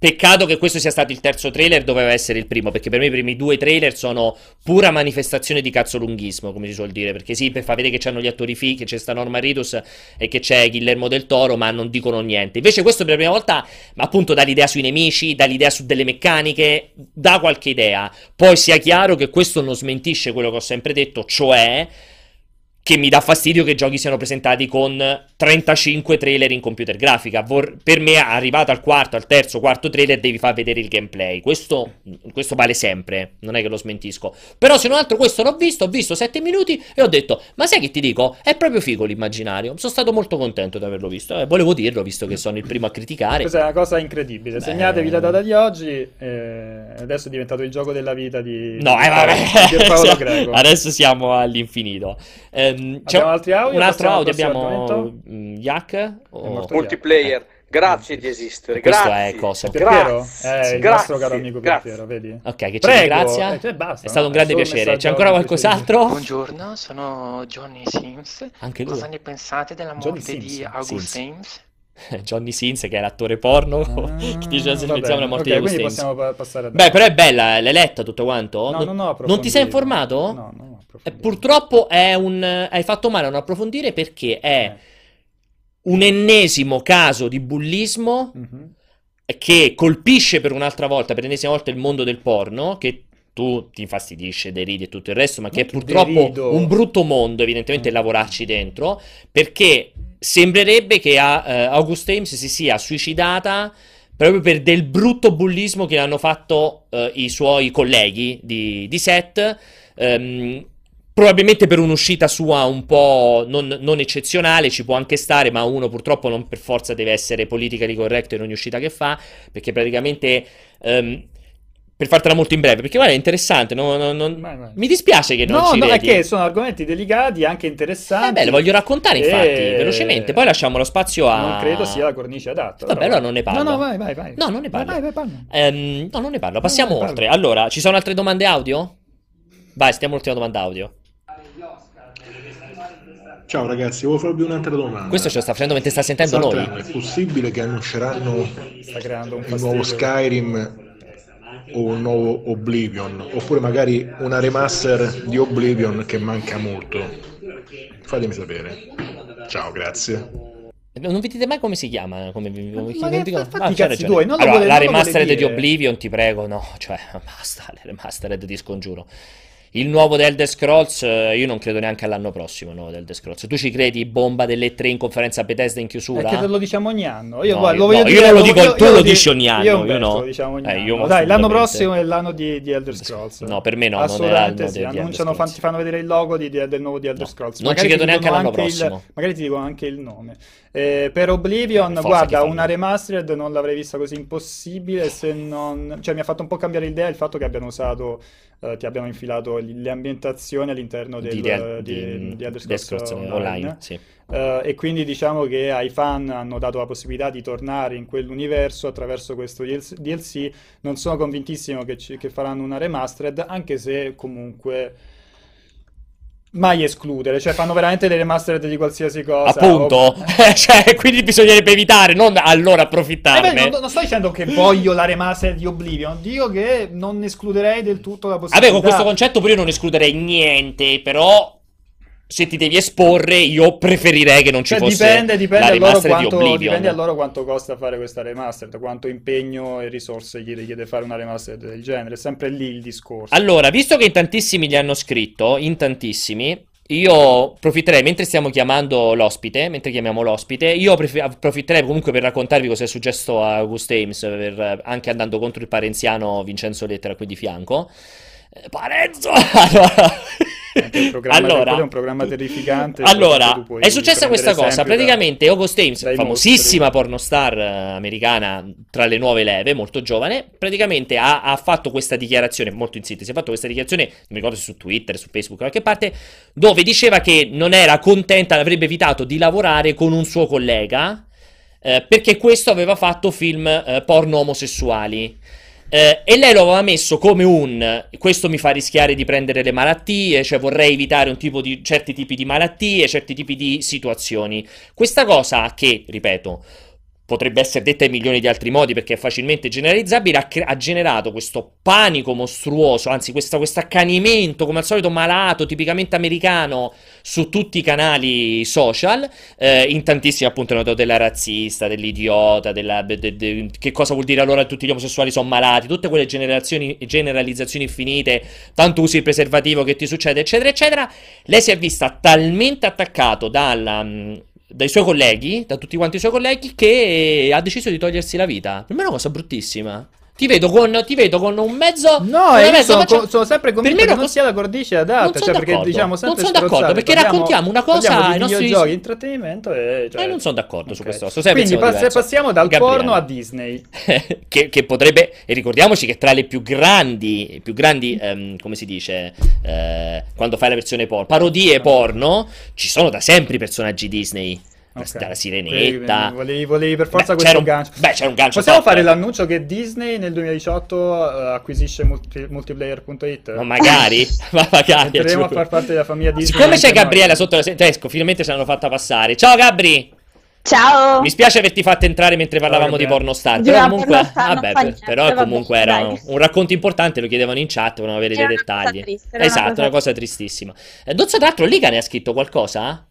Peccato che questo sia stato il terzo trailer, doveva essere il primo, perché per me i primi due trailer sono pura manifestazione di cazzolunghismo, come si suol dire, perché sì, per far vedere che c'hanno gli attori fighi, che c'è sta Norman Reedus e che c'è Guillermo del Toro, ma non dicono niente. Invece questo per la prima volta, appunto, dà l'idea sui nemici, dà l'idea su delle meccaniche, dà qualche idea. Poi sia chiaro che questo non smentisce quello che ho sempre detto, cioè... che mi dà fastidio che i giochi siano presentati con 35 trailer in computer grafica. Per me, arrivato al quarto, al terzo, quarto trailer, devi far vedere il gameplay. Questo vale sempre, non è che lo smentisco. Però se non altro questo l'ho visto, ho visto 7 minuti e ho detto, ma sai che ti dico? È proprio figo l'immaginario. Sono stato molto contento di averlo visto. Volevo dirlo, visto che sono il primo a criticare. Questa è una cosa incredibile. Beh... Segnatevi la data di oggi. Adesso è diventato il gioco della vita di... No, vabbè. Greco. Adesso siamo all'infinito. Abbiamo altri audio? Un altro audio abbiamo Yak o... Multiplayer, grazie di esistere. Questo è cosa Piero? Il nostro caro amico Piero, vedi? Ok, che ci ringrazia, basta, è stato un grande piacere. C'è ancora qualcos'altro? Buongiorno, sono Johnny Sims. Anche lui. Cosa ne pensate della morte di August Sims? Johnny Sins, che è l'attore porno che dice se pensiamo alla morte di August Sims. Beh, però è bella, l'hai letta tutto quanto? No, non ti sei informato? No. Purtroppo è hai fatto male a non approfondire, perché è un ennesimo caso di bullismo che colpisce per un'altra volta, per l'ennesima volta, il mondo del porno, che tu ti infastidisce, deridi e tutto il resto, ma che è purtroppo un brutto mondo, evidentemente, lavorarci dentro, perché sembrerebbe che August Ames si sia suicidata proprio per del brutto bullismo che hanno fatto i suoi colleghi di set. Probabilmente per un'uscita sua un po' non eccezionale, ci può anche stare, ma uno purtroppo non per forza deve essere politically corretto in ogni uscita che fa, perché praticamente... per fartela molto in breve, perché guarda, è interessante, mi dispiace che non ci vedi. No, perché sono argomenti delicati, anche interessanti. Beh, lo voglio raccontare, infatti, velocemente, poi lasciamo lo spazio a... Non credo sia la cornice adatta. Vabbè, allora non ne parlo. No, vai. No, non ne parlo. No, non ne parlo, passiamo oltre. Allora, ci sono altre domande audio? Vai, stiamo all'ultima domanda audio. Ciao ragazzi, volevo farvi un'altra domanda. Questo ce lo sta facendo mentre sta sentendo noi. È possibile che annunceranno il nuovo Skyrim o un nuovo Oblivion, oppure magari una remaster di Oblivion che manca molto? Fatemi sapere. Ciao, grazie. Non vi dite mai come si chiama? Allora, la remastered di Oblivion, ti prego, no, cioè basta, la remastered di Scongiuro. Il nuovo The Elder Scrolls, io non credo neanche all'anno prossimo. Il nuovo The Elder Scrolls, tu ci credi? Bomba delle 3 in conferenza Bethesda in chiusura? Perché te lo diciamo ogni anno. Io non lo dico, tu lo dici ogni anno. Dai, l'anno prossimo è l'anno di Elder Scrolls. No, per me no. Assolutamente non è l'anno annunciano, fanno vedere il logo del nuovo di Elder Scrolls. Non ci credo neanche all'anno prossimo. Magari ti dicono anche il nome. Per Oblivion, guarda, una remastered non l'avrei vista così impossibile, se non... Cioè, mi ha fatto un po' cambiare idea il fatto che abbiano usato... ti abbiamo infilato le ambientazioni all'interno di Elder Scrolls Online e quindi diciamo che ai fan hanno dato la possibilità di tornare in quell'universo attraverso questo DLC. Non sono convintissimo che faranno una remastered, anche se comunque mai escludere, cioè fanno veramente le remastered di qualsiasi cosa, appunto, cioè, quindi bisognerebbe evitare, non allora approfittarne. Beh, non sto dicendo che voglio la remaster di Oblivion, dico che non escluderei del tutto la possibilità. Vabbè, con questo concetto pure io non escluderei niente, però se ti devi esporre io preferirei che non ci fosse la remaster di Oblivion. Dipende a loro quanto costa fare questa remaster, quanto impegno e risorse gli richiede fare una remaster del genere, è sempre lì il discorso. Allora, visto che in tantissimi gli hanno scritto, io approfitterei, mentre stiamo chiamando l'ospite, io approfitterei comunque per raccontarvi cosa è successo a August Ames, anche andando contro il parenziano Vincenzo Lettera qui di fianco. Parenzo! Allora, è un programma terrificante. Allora, è successa questa cosa. Praticamente August Ames, famosissima pornostar americana tra le nuove leve, molto giovane, praticamente ha fatto questa dichiarazione, molto in sintesi, ha fatto questa dichiarazione, non mi ricordo se su Twitter, su Facebook, da qualche parte, dove diceva che non era contenta, avrebbe evitato di lavorare con un suo collega perché questo aveva fatto film porno omosessuali. E lei lo aveva messo come un questo mi fa rischiare di prendere le malattie, cioè vorrei evitare un tipo di, certi tipi di malattie, certi tipi di situazioni. Questa cosa che, ripeto, potrebbe essere detta in milioni di altri modi perché è facilmente generalizzabile, ha generato questo panico mostruoso, anzi questo accanimento come al solito malato, tipicamente americano, su tutti i canali social, in tantissimi appunto hanno dato della razzista, dell'idiota, che cosa vuol dire allora tutti gli omosessuali sono malati, tutte quelle generalizzazioni infinite, tanto usi il preservativo che ti succede, eccetera, eccetera. Lei si è vista talmente attaccato dai suoi colleghi, da tutti quanti i suoi colleghi, che ha deciso di togliersi la vita. Per me è una cosa bruttissima. Ti vedo con un mezzo. No, io sono sempre convinto che non sia la cornice adatta. Cioè, perché diciamo sempre non sono d'accordo, perché raccontiamo una cosa ai nostri giochi, intrattenimento e cioè... non sono d'accordo, okay, su questo. Quindi passiamo dal porno a Disney. che potrebbe, e ricordiamoci che tra le più grandi come si dice, quando fai la versione porno, parodie porno, ci sono da sempre i personaggi Disney. Okay. Dalla Sirenetta volevi per forza questo gancio. C'era un gancio. Possiamo fare l'annuncio che Disney nel 2018 acquisisce Multiplayer.it? Ma magari entreremo a far parte della famiglia Disney. Siccome c'è Gabriella sotto la tedesco, finalmente ce l'hanno fatta passare. Ciao Gabri! Ciao! Mi spiace averti fatto entrare mentre parlavamo di pornostar, però comunque era un racconto importante, lo chiedevano in chat, volevano avere dei dettagli. Esatto, una cosa tristissima. Non so, tra l'altro Liga ne ha scritto qualcosa?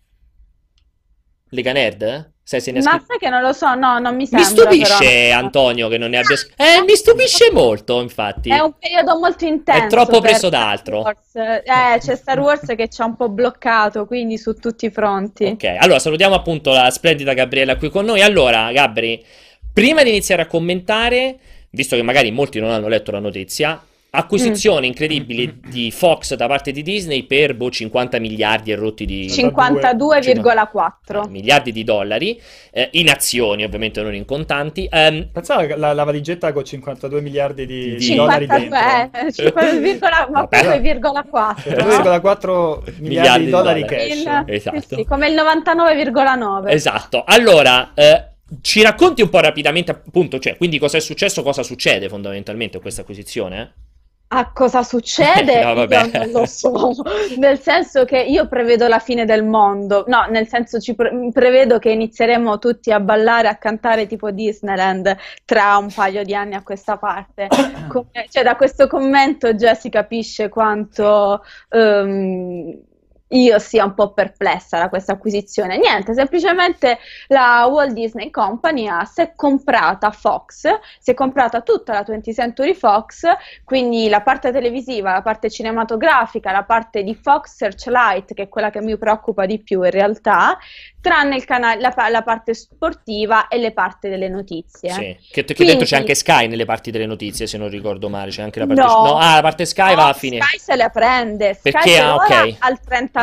Lega Nerd? Sai se ne ha scritto? Ma sai che non lo so, no, non mi sembra. Mi stupisce, però, Antonio, che non ne abbia scritto. Mi stupisce molto, infatti. È un periodo molto intenso. È troppo preso da altro. C'è Star Wars che ci ha un po' bloccato, quindi su tutti i fronti. Ok, allora salutiamo appunto la splendida Gabriella qui con noi. Allora, Gabri, prima di iniziare a commentare, visto che magari molti non hanno letto la notizia, acquisizione incredibile di Fox da parte di Disney per 50 miliardi e rotti di... 52,4 miliardi di dollari, in azioni ovviamente, non in contanti. Pensavo la valigetta con 52 miliardi di dollari dentro. 52,4 miliardi di dollari cash. Esatto. Sì, come il 99,9. Esatto. Allora... ci racconti un po' rapidamente, appunto, cioè, quindi cosa è successo, cosa succede fondamentalmente a questa acquisizione? A cosa succede? No, vabbè. Io non lo so, nel senso che io prevedo la fine del mondo, no, nel senso prevedo che inizieremo tutti a ballare, a cantare tipo Disneyland tra un paio di anni a questa parte. Cioè, da questo commento già si capisce quanto... io sia un po' perplessa da questa acquisizione. Niente, semplicemente la Walt Disney Company si è comprata Fox, si è comprata tutta la 20th Century Fox, quindi la parte televisiva, la parte cinematografica, la parte di Fox Searchlight, che è quella che mi preoccupa di più in realtà, tranne il la parte sportiva e le parti delle notizie. Sì, che dentro c'è anche Sky nelle parti delle notizie, se non ricordo male, c'è anche la parte... la parte Sky va a fine. Sky se la prende, Sky perché, al 39%,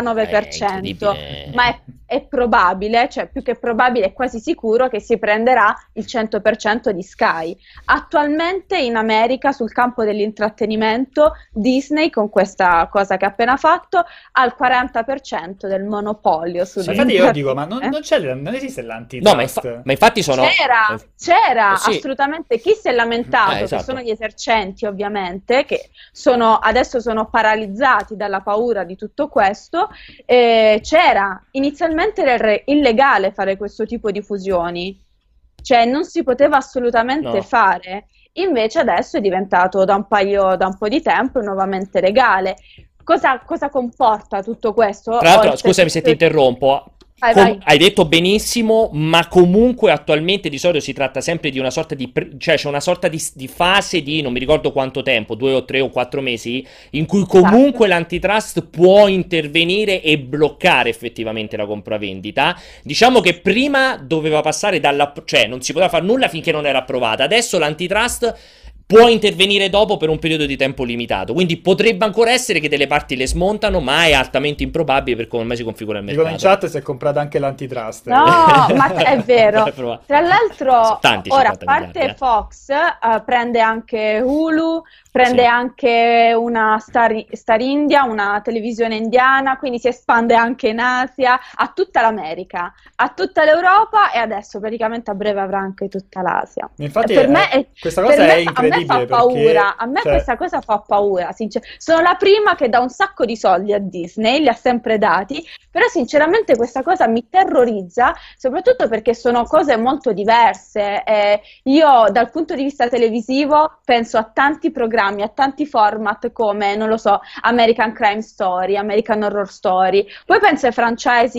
ma è probabile, cioè più che probabile, è quasi sicuro che si prenderà il 100% di Sky. Attualmente in America, sul campo dell'intrattenimento, Disney, con questa cosa che ha appena fatto, ha il 40% del monopolio. Sì, infatti io dico, ma non esiste l'antitrust. No, ma infatti sono... C'era sì, assolutamente. Chi si è lamentato, esatto, che sono gli esercenti ovviamente, che adesso sono paralizzati dalla paura di tutto questo. C'era inizialmente era illegale fare questo tipo di fusioni, cioè non si poteva assolutamente fare, invece adesso è diventato da un po' di tempo nuovamente legale. Cosa comporta tutto questo? Tra l'altro, scusami se ti interrompo, hai detto benissimo, ma comunque attualmente di solito si tratta sempre di una sorta di... cioè c'è una sorta di fase di non mi ricordo quanto tempo, 2 o 3 o 4 mesi, in cui comunque, esatto, l'antitrust può intervenire e bloccare effettivamente la compravendita. Diciamo che prima doveva passare dalla... cioè non si poteva fare nulla finché non era approvata, adesso l'antitrust... può intervenire dopo per un periodo di tempo limitato. Quindi potrebbe ancora essere che delle parti le smontano, ma è altamente improbabile per come mai si configura il mercato. In chat si è comprata anche l'antitrust. No, ma è vero. Tra l'altro, ora, a parte Fox, prende anche Hulu, prende anche una Star India, una televisione indiana, quindi si espande anche in Asia, a tutta l'America, a tutta l'Europa e adesso praticamente a breve avrà anche tutta l'Asia. Infatti per me è, questa cosa è incredibile. A me fa paura, a me questa cosa fa paura, sono la prima che dà un sacco di soldi a Disney, li ha sempre dati, però sinceramente questa cosa mi terrorizza, soprattutto perché sono cose molto diverse. Io dal punto di vista televisivo penso a tanti programmi, a tanti format come, non lo so, American Crime Story, American Horror Story, poi penso ai franchise,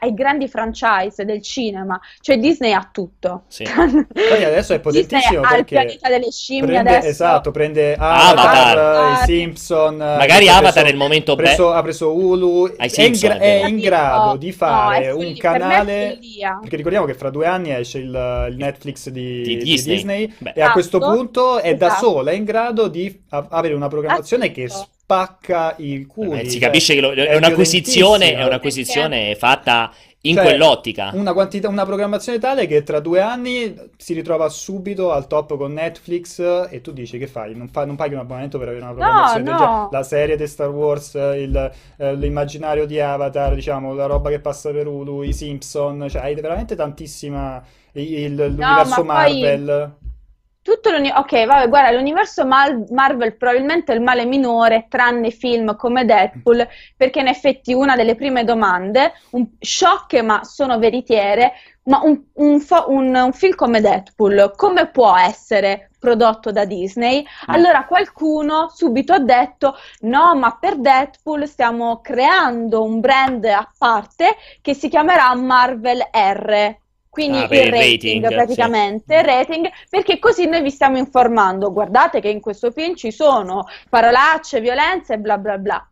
ai grandi franchise del cinema, cioè Disney ha tutto. Sì. Poi adesso è potentissimo Disney, perché ha il pianeta delle scimmie, adesso. Esatto, prende Avatar, i Simpson, magari Avatar è il momento bello. Ha preso Hulu, è in grado di fare un canale, perché ricordiamo che fra 2 anni esce il Netflix di Disney e a questo punto è da sola in grado di avere una programmazione che spacca i culi. Si capisce che è un'acquisizione fatta in quell'ottica, una programmazione tale che tra 2 anni si ritrova subito al top con Netflix, e tu dici che fai? Non paghi un abbonamento per avere una programmazione del genere? La serie di Star Wars, l'immaginario di Avatar, diciamo, la roba che passa per Hulu, i Simpson, cioè hai veramente tantissima, l'universo Marvel. Ok, vabbè, guarda, l'universo Marvel probabilmente è il male minore, tranne film come Deadpool, perché in effetti una delle prime domande, sciocche ma sono veritiere, ma un film come Deadpool, come può essere prodotto da Disney? Allora qualcuno subito ha detto no, ma per Deadpool stiamo creando un brand a parte che si chiamerà Marvel R. Quindi il rating, praticamente, rating, perché così noi vi stiamo informando. Guardate che in questo film ci sono parolacce, violenze e bla bla bla.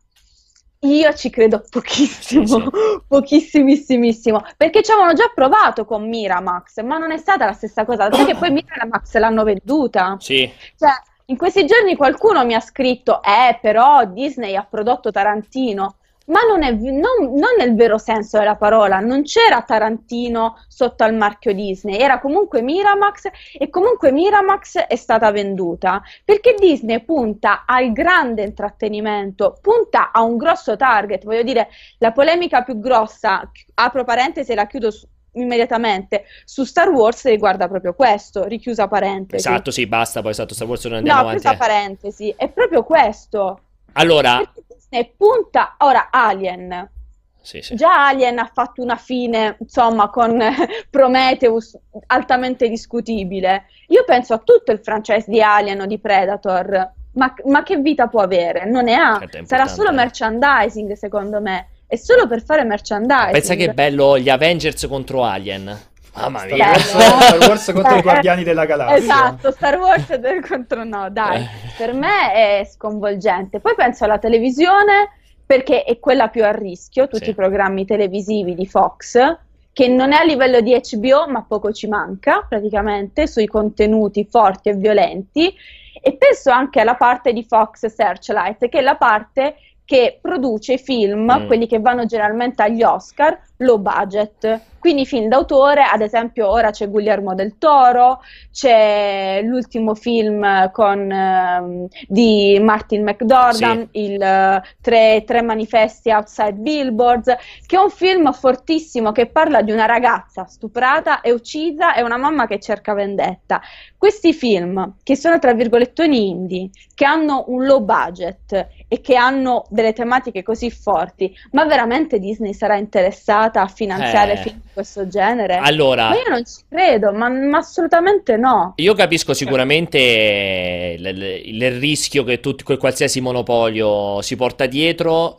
Io ci credo pochissimo, pochissimissimissimo, perché ci avevano già provato con Miramax, ma non è stata la stessa cosa, perché poi Miramax l'hanno venduta. Sì. Cioè, in questi giorni qualcuno mi ha scritto, però Disney ha prodotto Tarantino. Ma non nel vero senso della parola, non c'era Tarantino sotto al marchio Disney, era comunque Miramax, e comunque Miramax è stata venduta, perché Disney punta al grande intrattenimento, punta a un grosso target. Voglio dire, la polemica più grossa, apro parentesi e la chiudo immediatamente, su Star Wars riguarda proprio questo, richiusa parentesi. Esatto, sì, basta, poi Star Wars non andiamo avanti. No, chiusa parentesi, è proprio questo. Allora... Disney punta ora Alien. Già Alien ha fatto una fine, insomma, con Prometheus altamente discutibile. Io penso a tutto il franchise di Alien o di Predator, ma che vita può avere? Non ne ha, sarà solo merchandising, secondo me, è solo per fare merchandising. Pensa che è bello gli Avengers contro Alien. Mamma mia, Star Wars contro i Guardiani della Galassia. Esatto, Star Wars contro no, dai, per me è sconvolgente. Poi penso alla televisione, perché è quella più a rischio, tutti i programmi televisivi di Fox, che non è a livello di HBO, ma poco ci manca praticamente, sui contenuti forti e violenti. E penso anche alla parte di Fox Searchlight, che è la parte che produce film, quelli che vanno generalmente agli Oscar, low budget, quindi film d'autore. Ad esempio ora c'è Guillermo del Toro, c'è l'ultimo film di Martin McDonagh, il Tre manifesti outside Billboards, che è un film fortissimo che parla di una ragazza stuprata e uccisa e una mamma che cerca vendetta. Questi film, che sono tra virgolettoni indie, che hanno un low budget e che hanno delle tematiche così forti, ma veramente Disney sarà interessata a finanziare film di questo genere? Allora, ma io non ci credo, ma assolutamente no. Io capisco sicuramente il rischio che qualsiasi monopolio si porta dietro.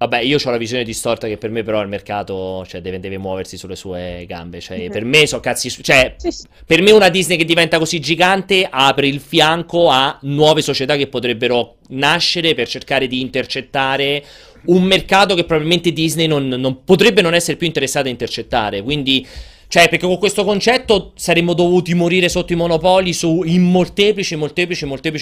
Vabbè, io ho la visione distorta che per me però il mercato, cioè, deve muoversi sulle sue gambe, cioè, per me sono cazzi cioè, per me una Disney che diventa così gigante apre il fianco a nuove società che potrebbero nascere per cercare di intercettare un mercato che probabilmente Disney non potrebbe non essere più interessato a intercettare, quindi... Cioè, perché con questo concetto saremmo dovuti morire sotto i monopoli su in molteplici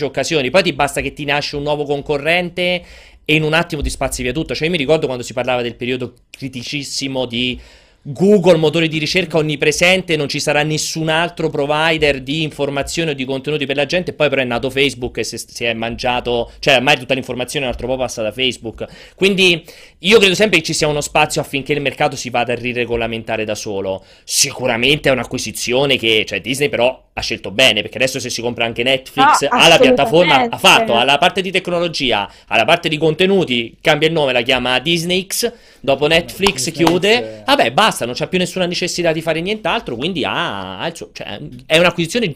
occasioni. Poi ti basta che ti nasce un nuovo concorrente e in un attimo ti spazi via tutto. Cioè, io mi ricordo quando si parlava del periodo criticissimo di Google, motore di ricerca onnipresente, non ci sarà nessun altro provider di informazione o di contenuti per la gente. Poi però è nato Facebook e si è mangiato, cioè ormai tutta l'informazione un altro po' passa da Facebook. Quindi io credo sempre che ci sia uno spazio affinché il mercato si vada a riregolamentare da solo. Sicuramente è un'acquisizione che, cioè, Disney però ha scelto bene, perché adesso se si compra anche Netflix, ha la piattaforma, ha fatto, alla parte di tecnologia, alla parte di contenuti, cambia il nome, la chiama Disney X, dopo Netflix Disney chiude, vabbè, basta, non c'è più nessuna necessità di fare nient'altro, quindi cioè, è un'acquisizione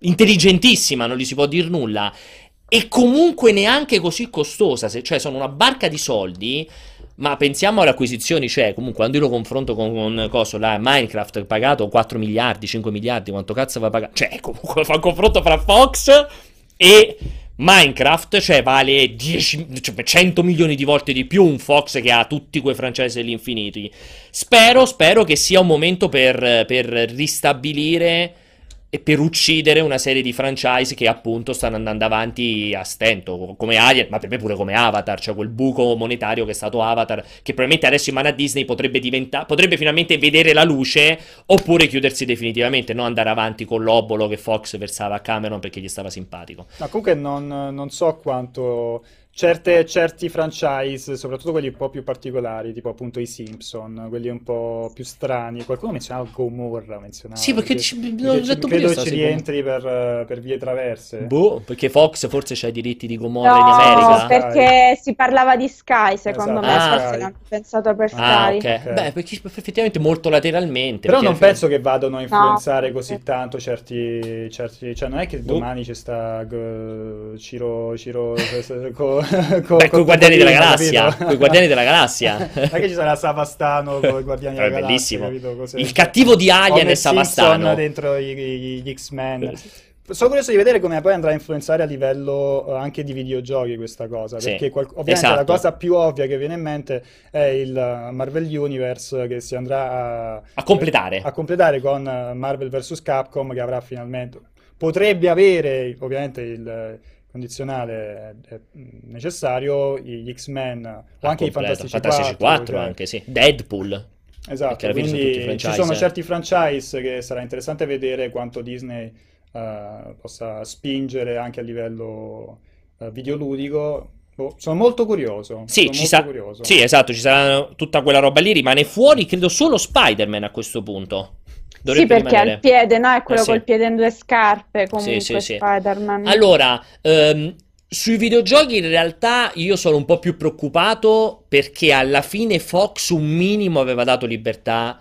intelligentissima, non gli si può dire nulla, e comunque neanche così costosa, cioè sono una barca di soldi. Ma pensiamo alle acquisizioni, cioè comunque quando io lo confronto con coso, là, Minecraft pagato 4 miliardi, 5 miliardi, quanto cazzo va pagato? Cioè comunque fa un confronto fra Fox e Minecraft, cioè vale 100 milioni di volte di più un Fox che ha tutti quei franchise all'infinito. Spero che sia un momento per ristabilire e per uccidere una serie di franchise che appunto stanno andando avanti a stento, come Alien, ma per me pure come Avatar, cioè quel buco monetario che è stato Avatar, che probabilmente adesso in mano a Disney potrebbe finalmente vedere la luce, oppure chiudersi definitivamente, non andare avanti con l'obolo che Fox versava a Cameron perché gli stava simpatico. Ma comunque non so quanto certi franchise, soprattutto quelli un po' più particolari, tipo appunto i Simpson, quelli un po' più strani. Qualcuno menzionava Gomorra, sì, perché credo ci rientri per vie traverse. Boh, perché Fox forse c'ha i diritti di Gomorra in America. No, perché si parlava di Sky, secondo me, forse non ho pensato per Sky. Okay. Beh, perché effettivamente molto lateralmente. Però non penso che vadano a influenzare così tanto certi, cioè non è che domani ci sta Ciro con i Guardiani della Galassia, non è che ci sarà Savastano con i Guardiani della Galassia, capito? Il cattivo di Alien è Savastano dentro gli X-Men. Sono curioso di vedere come poi andrà a influenzare a livello anche di videogiochi questa cosa, perché ovviamente la cosa più ovvia che viene in mente è il Marvel Universe, che si andrà a completare con Marvel vs Capcom, che avrà finalmente, potrebbe avere ovviamente il condizionale necessario, gli X-Men o anche i Fantastici 4, anche sì, Deadpool. Esatto, quindi ci sono certi franchise che sarà interessante vedere quanto Disney possa spingere anche a livello videoludico. Sono molto curioso. Curioso. Sì, esatto, ci sarà tutta quella roba lì, rimane fuori credo solo Spider-Man a questo punto. Sì, perché al piede, no? È quello col piede in due scarpe, comunque Spider-Man. Allora, sui videogiochi in realtà io sono un po' più preoccupato, perché alla fine Fox un minimo aveva dato libertà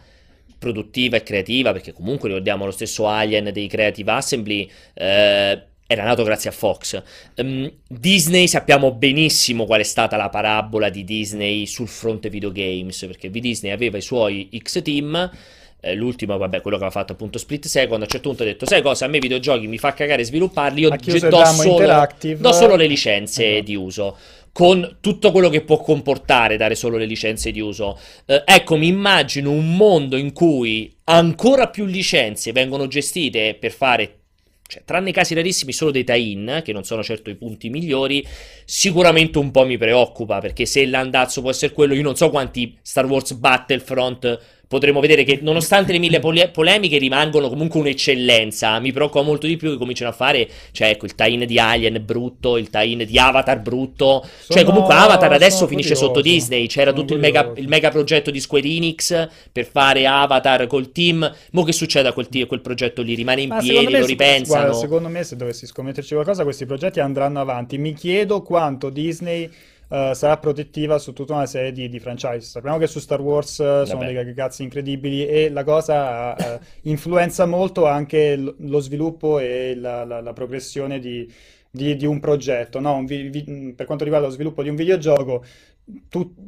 produttiva e creativa, perché comunque ricordiamo lo stesso Alien dei Creative Assembly, era nato grazie a Fox. Disney, sappiamo benissimo qual è stata la parabola di Disney sul fronte videogames, perché Disney aveva i suoi X-Team. L'ultimo, vabbè, quello che aveva fatto appunto Split Second. A un certo punto ha detto: sai cosa, a me i videogiochi mi fa cagare svilupparli, io do solo le licenze di uso, con tutto quello che può comportare dare solo le licenze di uso. Ecco, mi immagino un mondo in cui ancora più licenze vengono gestite per fare, cioè, tranne i casi rarissimi, solo dei tie-in, che non sono certo i punti migliori. Sicuramente un po' mi preoccupa, perché se l'andazzo può essere quello, io non so quanti Star Wars Battlefront potremo vedere, che nonostante le mille polemiche rimangono comunque un'eccellenza. Mi preoccupa molto di più che cominciano a fare, cioè, ecco, il tie-in di Alien brutto, il tie-in di Avatar brutto, cioè comunque Avatar adesso finisce sotto Disney. C'era tutto il mega progetto di Square Enix per fare Avatar col team. Mo che succede a quel progetto lì? Rimane in piedi, lo ripensano? Guarda, secondo me, se dovessi scommetterci qualcosa, questi progetti andranno avanti. Mi chiedo quanto Disney sarà protettiva su tutta una serie di franchise. Sappiamo che su Star Wars sono dei cagazzi incredibili, e la cosa influenza molto anche lo sviluppo e la progressione di un progetto, no? Per quanto riguarda lo sviluppo di un videogioco,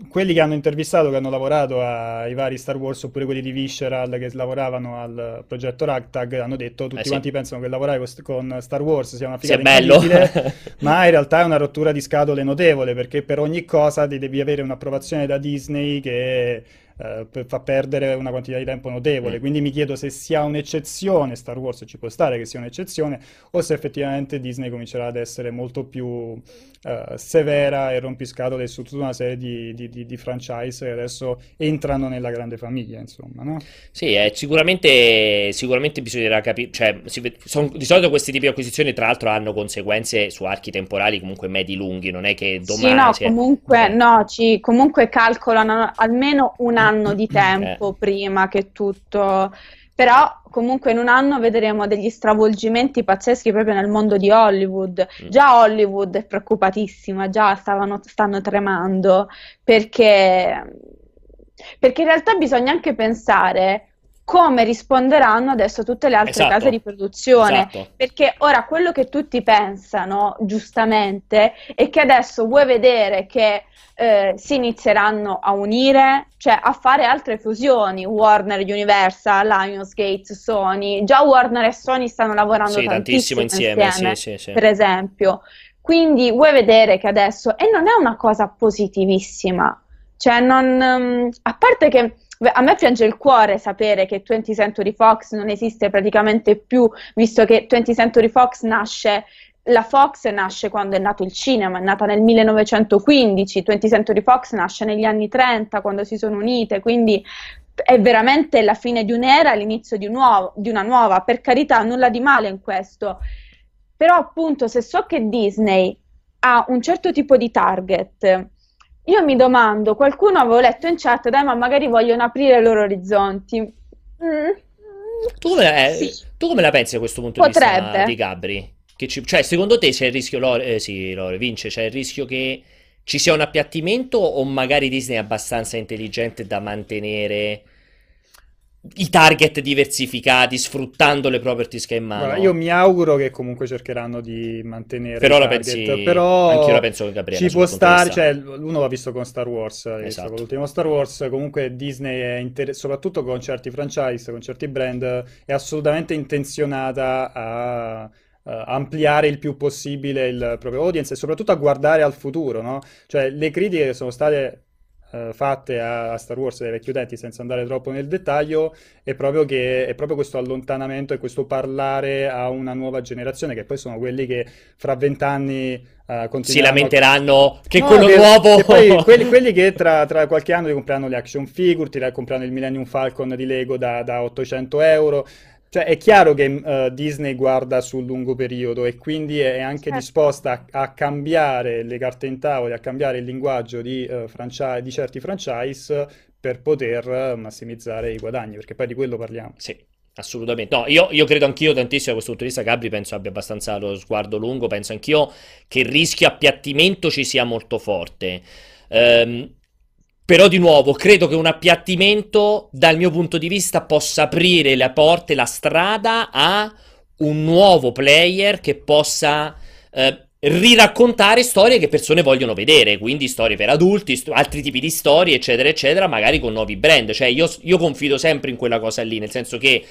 quelli che hanno intervistato, che hanno lavorato ai vari Star Wars, oppure quelli di Visceral che lavoravano al progetto Ragtag, hanno detto tutti quanti pensano che lavorare con Star Wars sia una figata incredibile, ma in realtà è una rottura di scatole notevole, perché per ogni cosa devi avere un'approvazione da Disney che fa perdere una quantità di tempo notevole, quindi mi chiedo se sia un'eccezione Star Wars, ci può stare che sia un'eccezione, o se effettivamente Disney comincerà ad essere molto più severa e rompiscatole su tutta una serie di franchise che adesso entrano nella grande famiglia, insomma, no? Sì, sicuramente bisognerà capire, cioè, di solito questi tipi di acquisizioni tra l'altro hanno conseguenze su archi temporali comunque medi lunghi, non è che domani... Sì, no, comunque, no, comunque calcolano almeno un anno di tempo prima che tutto... Però comunque in un anno vedremo degli stravolgimenti pazzeschi proprio nel mondo di Hollywood. Già Hollywood è preoccupatissima, già stanno tremando, perché in realtà bisogna anche pensare come risponderanno adesso tutte le altre case di produzione, perché ora quello che tutti pensano, giustamente, è che adesso vuoi vedere che si inizieranno a unire, cioè a fare altre fusioni, Warner, Universal, Lionsgate, Sony, già Warner e Sony stanno lavorando tantissimo insieme per esempio, quindi vuoi vedere che adesso, e non è una cosa positivissima, cioè non, a parte che a me piange il cuore sapere che 20th Century Fox non esiste praticamente più, visto che 20th Century Fox nasce, la Fox nasce quando è nato il cinema, è nata nel 1915, 20th Century Fox nasce negli anni 30 quando si sono unite, quindi è veramente la fine di un'era, l'inizio di una nuova, per carità, nulla di male in questo, però appunto se so che Disney ha un certo tipo di target... Io mi domando, qualcuno avevo letto in chat, dai, ma magari vogliono aprire i loro orizzonti. Tu come la pensi a questo punto di vista di Gabri? Cioè, secondo te c'è il rischio, c'è il rischio che ci sia un appiattimento o magari Disney è abbastanza intelligente da mantenere... i target diversificati sfruttando le properties che è in mano? Allora, io mi auguro che comunque cercheranno di mantenere anche io la penso che Gabriele ci può stare, cioè uno l'ha visto con Star Wars, con l'ultimo Star Wars, comunque Disney è soprattutto con certi franchise, con certi brand è assolutamente intenzionata a ampliare il più possibile il proprio audience e soprattutto a guardare al futuro, no? Cioè le critiche che sono state fatte a Star Wars dai vecchi utenti, senza andare troppo nel dettaglio, è proprio questo allontanamento e questo parlare a una nuova generazione, che poi sono quelli che fra 20 anni si lamenteranno nuovo, poi quelli che tra qualche anno ti compreranno le action figure, ti compreranno il Millennium Falcon di Lego da 800 euro. Cioè è chiaro che Disney guarda sul lungo periodo e quindi è anche disposta a cambiare le carte in tavola, a cambiare il linguaggio di certi franchise per poter massimizzare i guadagni, perché poi di quello parliamo. Sì, assolutamente. No, io credo anch'io tantissimo da questo punto di vista, Gabri penso abbia abbastanza lo sguardo lungo, penso anch'io che il rischio appiattimento ci sia molto forte. Però di nuovo, credo che un appiattimento, dal mio punto di vista, possa aprire le porte, la strada a un nuovo player che possa riraccontare storie che persone vogliono vedere, quindi storie per adulti, altri tipi di storie, eccetera, eccetera, magari con nuovi brand. Cioè io confido sempre in quella cosa lì, nel senso che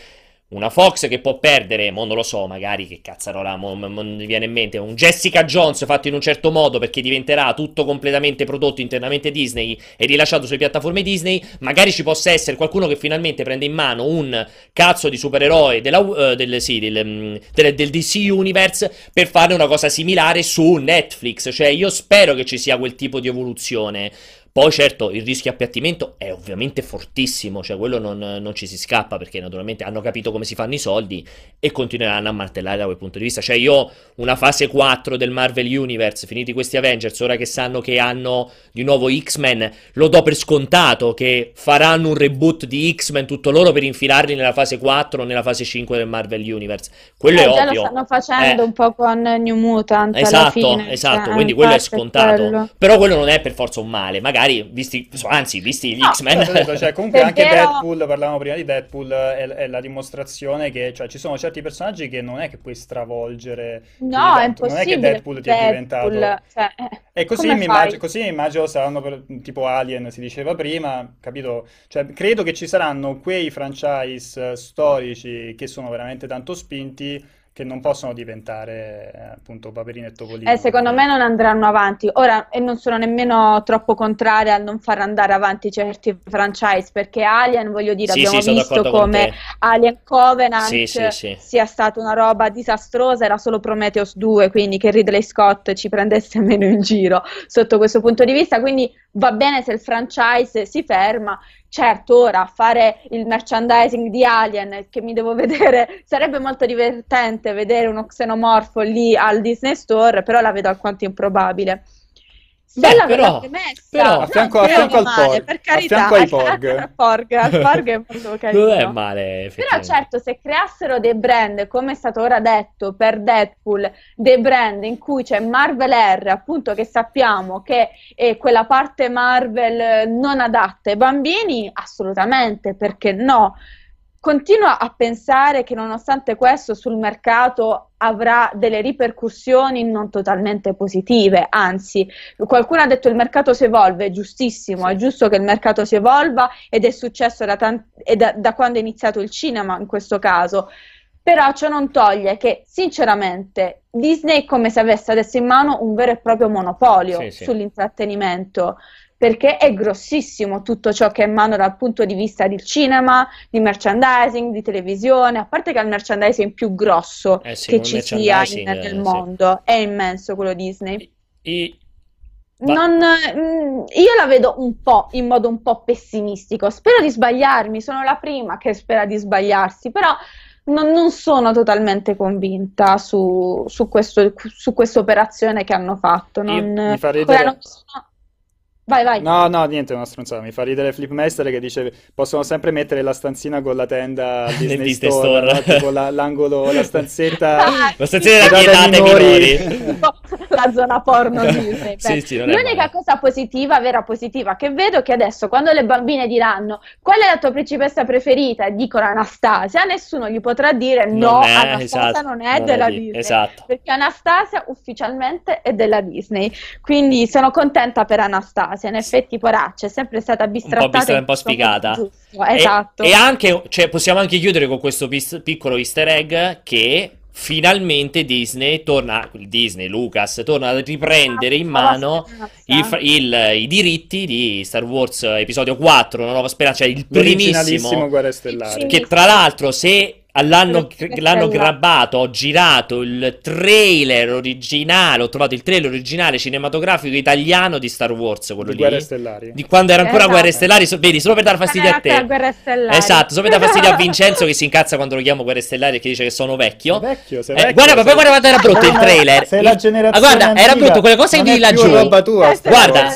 una Fox che può perdere, mo non lo so, magari che cazzarola, non mi viene in mente, un Jessica Jones fatto in un certo modo perché diventerà tutto completamente prodotto internamente Disney e rilasciato sulle piattaforme Disney, magari ci possa essere qualcuno che finalmente prende in mano un cazzo di supereroe del DC Universe per fare una cosa similare su Netflix, cioè io spero che ci sia quel tipo di evoluzione. Poi certo il rischio appiattimento è ovviamente fortissimo, cioè quello non ci si scappa, perché naturalmente hanno capito come si fanno i soldi e continueranno a martellare da quel punto di vista. Cioè io una fase 4 del Marvel Universe, finiti questi Avengers, ora che sanno che hanno di nuovo X-Men, lo do per scontato che faranno un reboot di X-Men tutto loro per infilarli nella fase 4 o nella fase 5 del Marvel Universe. Quello è ovvio. Lo stanno facendo un po' con New Mutant alla fine. Esatto, quindi quello è scontato. Però quello non è per forza un male, magari visti gli X-Men, cioè, comunque anche Deadpool, parlavamo prima di Deadpool, è la dimostrazione che, cioè, ci sono certi personaggi che non è che puoi stravolgere, è impossibile, non è che Deadpool ti è diventato, cioè, e così mi immagino saranno tipo Alien, si diceva prima, capito? Cioè, credo che ci saranno quei franchise storici che sono veramente tanto spinti che non possono diventare appunto Paperino e Topolino. Secondo me non andranno avanti. Ora, e non sono nemmeno troppo contraria al non far andare avanti certi franchise, perché Alien, voglio dire, sì, abbiamo visto come Alien Covenant sia stata una roba disastrosa, era solo Prometheus 2, quindi che Ridley Scott ci prendesse meno in giro sotto questo punto di vista, quindi va bene se il franchise si ferma. Certo, ora fare il merchandising di Alien, che mi devo vedere, sarebbe molto divertente vedere uno xenomorfo lì al Disney Store, però la vedo alquanto improbabile. Se beh, però a fianco ai Porg, è molto carino. Non è male, però certo, se creassero dei brand, come è stato ora detto per Deadpool, dei brand in cui c'è Marvel R, appunto, che sappiamo che è quella parte Marvel non adatta ai bambini, assolutamente, perché no? Continuo a pensare che nonostante questo sul mercato avrà delle ripercussioni non totalmente positive, anzi qualcuno ha detto il mercato si evolve, è giustissimo, è giusto che il mercato si evolva ed è successo da quando è iniziato il cinema in questo caso, però ciò non toglie che sinceramente Disney è come se avesse adesso in mano un vero e proprio monopolio sull'intrattenimento, perché è grossissimo tutto ciò che è in mano dal punto di vista del cinema, di merchandising, di televisione, a parte che è il merchandising più grosso che ci sia nel mondo, è immenso quello Disney. Io la vedo un po' in modo un po' pessimistico, spero di sbagliarmi, sono la prima che spera di sbagliarsi, però non sono totalmente convinta su questa operazione che hanno fatto. Vai. No, niente, è una stronzata. Mi fa ridere Flipmestre che dice possono sempre mettere la stanzina con la tenda al Disney Store, no? Tipo l'angolo, la stanzetta la stanzetta dei minori. La zona porno Disney. L'unica cosa positiva, vera positiva, che vedo è che adesso quando le bambine diranno qual è la tua principessa preferita e dicono Anastasia, nessuno gli potrà dire no, Anastasia non è della Disney, perché Anastasia ufficialmente è della Disney, quindi sono contenta per Anastasia. Se in effetti poraccia è sempre stata bistrattata, un po' spiegata, esatto. E anche, cioè, possiamo anche chiudere con questo piccolo easter egg che finalmente Disney torna, Lucas torna a riprendere in mano i diritti di Star Wars episodio 4, una nuova speranza, cioè il primissimo Guerra Stellare, che tra l'altro se l'hanno grabbato, ho girato il trailer originale, ho trovato il trailer originale cinematografico italiano di Star Wars, quello di Guerre Stellari, di quando era ancora Guerre Stellari, vedi, solo per dar fastidio a te, solo per dar fastidio a Vincenzo che si incazza quando lo chiamo Guerre Stellari e che dice che sono vecchio, guarda, era brutto il trailer, la generazione antica, era brutto quella cosa che vedi laggiù, guarda,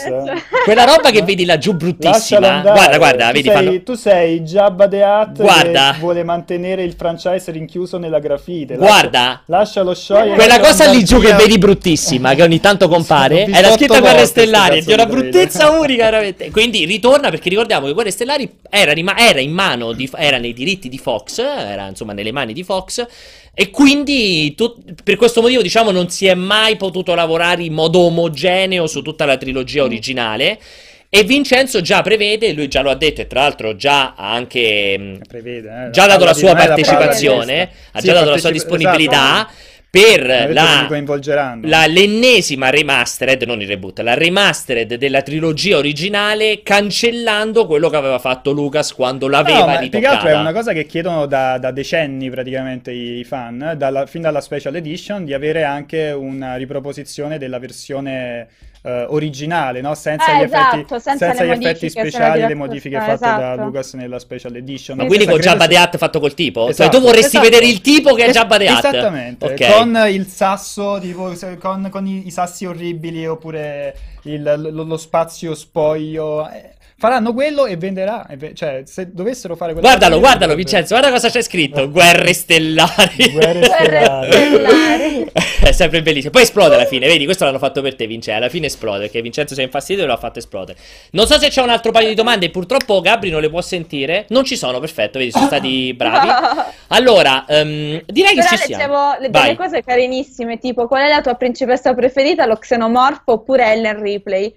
quella roba che vedi laggiù bruttissima, guarda, vedi, tu sei Jabba the Hutt, vuole mantenere il franchise rinchiuso nella grafite, guarda, lascialo sciogliere quella cosa lì giù che vedi bruttissima che ogni tanto compare, era scritta Guerre Stellari, di una bruttezza unica veramente, quindi ritorna, perché ricordiamo che Guerre Stellari era in mano era nei diritti di Fox, era insomma nelle mani di Fox, e quindi per questo motivo, diciamo, non si è mai potuto lavorare in modo omogeneo su tutta la trilogia originale. E Vincenzo già prevede, lui già lo ha detto e tra l'altro già ha anche già dato la sua partecipazione, ha già dato la sua disponibilità per l'ennesima remastered, non il reboot, la remastered della trilogia originale, cancellando quello che aveva fatto Lucas quando l'aveva ritoccata. Più che altro è una cosa che chiedono da decenni praticamente i fan, fin dalla Special Edition, di avere anche una riproposizione della versione originale, no? Senza gli effetti, senza gli effetti speciali, le modifiche fatte da Lucas nella Special Edition. Ma quindi con Jabba the Hutt fatto col tipo? Cioè, tu vorresti vedere il tipo che è Jabba the Hutt? Esattamente, con il sasso, tipo, con i sassi orribili, oppure lo spazio spoglio. Faranno quello e venderà, cioè se dovessero fare quello. Guardalo Vincenzo, guarda cosa c'è scritto, Guerre Stellari. È sempre bellissimo, poi esplode alla fine, vedi, questo l'hanno fatto per te Vincenzo, alla fine esplode, perché Vincenzo si è infastidito e l'ha fatto esplodere. Non so se c'è un altro paio di domande, purtroppo Gabri non le può sentire, non ci sono, perfetto, vedi, sono stati bravi. Allora, direi che ci siamo. Delle cose carinissime, tipo, qual è la tua principessa preferita, lo xenomorfo oppure Ellen Ripley?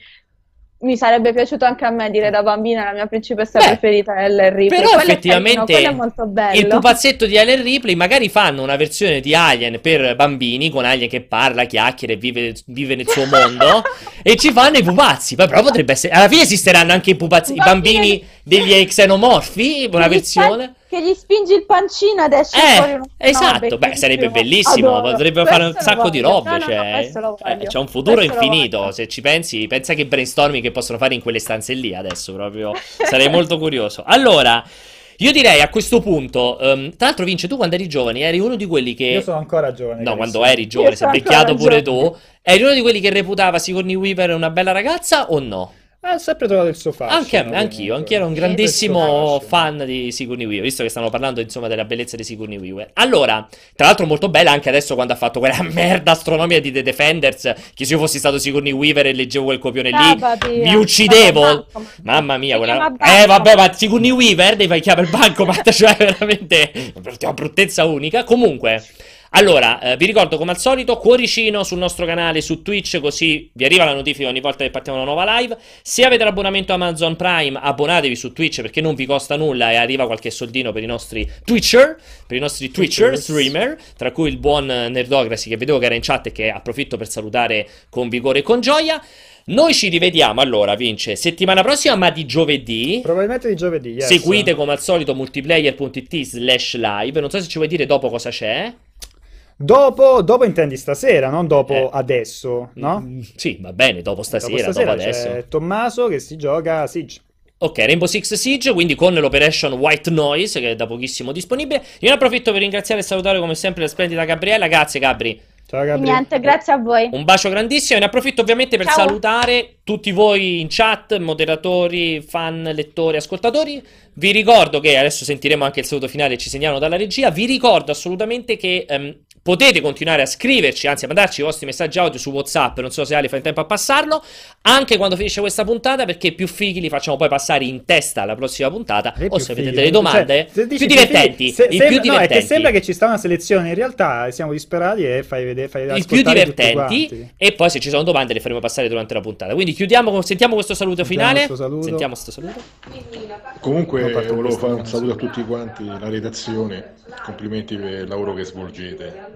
mi sarebbe piaciuto anche a me dire da bambina, la mia principessa preferita è Ellen Ripley. Però effettivamente è molto bello. Il pupazzetto di Ellen Ripley, magari fanno una versione di Alien per bambini, con Alien che parla, chiacchiera e vive nel suo mondo e ci fanno i pupazzi. Poi però potrebbe essere, alla fine esisteranno anche i pupazzi, i bambini degli xenomorfi, una versione che gli spingi il pancino ed esce fuori uno. Esatto, beh, sarebbe bellissimo. Potrebbero fare un sacco di robe, cioè, c'è un futuro infinito. Se ci pensi, pensa che brainstorming che possono fare in quelle stanze lì adesso, proprio sarei molto curioso. Allora, io direi a questo punto, tra l'altro Vince, tu quando eri giovane eri uno di quelli che... Io sono ancora giovane. No, quando eri giovane, sei invecchiato pure tu. Eri uno di quelli che reputava Sigourney Weaver una bella ragazza o no? Ha sempre trovato il suo fascino. Anch'io ero un grandissimo fan di Sigourney Weaver, visto che stanno parlando insomma della bellezza di Sigourney Weaver. Allora, tra l'altro molto bella anche adesso quando ha fatto quella merda astronomia di The Defenders, che se io fossi stato Sigourney Weaver e leggevo quel copione lì, mi uccidevo. Mamma mia, quella... vabbè, ma Sigourney Weaver devi far chiamare il banco, ma cioè veramente una bruttezza unica. Comunque, allora, vi ricordo come al solito, cuoricino sul nostro canale su Twitch, così vi arriva la notifica ogni volta che partiamo una nuova live. Se avete l'abbonamento Amazon Prime, abbonatevi su Twitch perché non vi costa nulla e arriva qualche soldino per i nostri Twitcher, streamer, tra cui il buon Nerdocracy che vedevo che era in chat e che approfitto per salutare con vigore e con gioia. Noi ci rivediamo allora, Vince, settimana prossima, ma di giovedì. Probabilmente di giovedì, yes. Seguite come al solito multiplayer.it/live. Non so se ci vuoi dire dopo cosa c'è. Dopo intendi stasera, non dopo adesso, no? Sì, va bene, dopo stasera, dopo adesso. C'è Tommaso che si gioca Siege. Ok, Rainbow Six Siege, quindi con l'Operation White Noise, che è da pochissimo disponibile. Io ne approfitto per ringraziare e salutare come sempre la splendida Gabriella. Grazie, Gabri. Ciao, Gabri. Niente, grazie a voi. Un bacio grandissimo. E ne approfitto ovviamente per salutare tutti voi in chat, moderatori, fan, lettori, ascoltatori. Vi ricordo che adesso sentiremo anche il saluto finale, ci segnalano dalla regia. Vi ricordo assolutamente che... potete continuare a scriverci, anzi a mandarci i vostri messaggi audio su WhatsApp, non so se Ale fa in tempo a passarlo, anche quando finisce questa puntata, perché più fighi li facciamo poi passare in testa alla prossima puntata, o se avete delle domande, cioè, più divertenti. È che sembra che ci sta una selezione, in realtà siamo disperati e fai ascoltare i più divertenti, e poi se ci sono domande le faremo passare durante la puntata. Quindi chiudiamo, sentiamo questo saluto finale. Sentiamo questo saluto. Comunque volevo fare un saluto a tutti quanti, la redazione, complimenti per il lavoro che svolgete.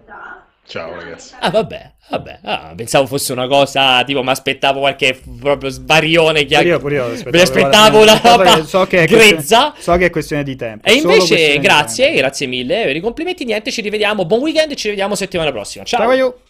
Ciao ragazzi. Vabbè, pensavo fosse una cosa tipo, mi aspettavo qualche proprio sbarione che mi aspettavo una roba grezza. So che è questione di tempo. E invece grazie mille per i complimenti. Niente, ci rivediamo, buon weekend e ci vediamo settimana prossima. Ciao.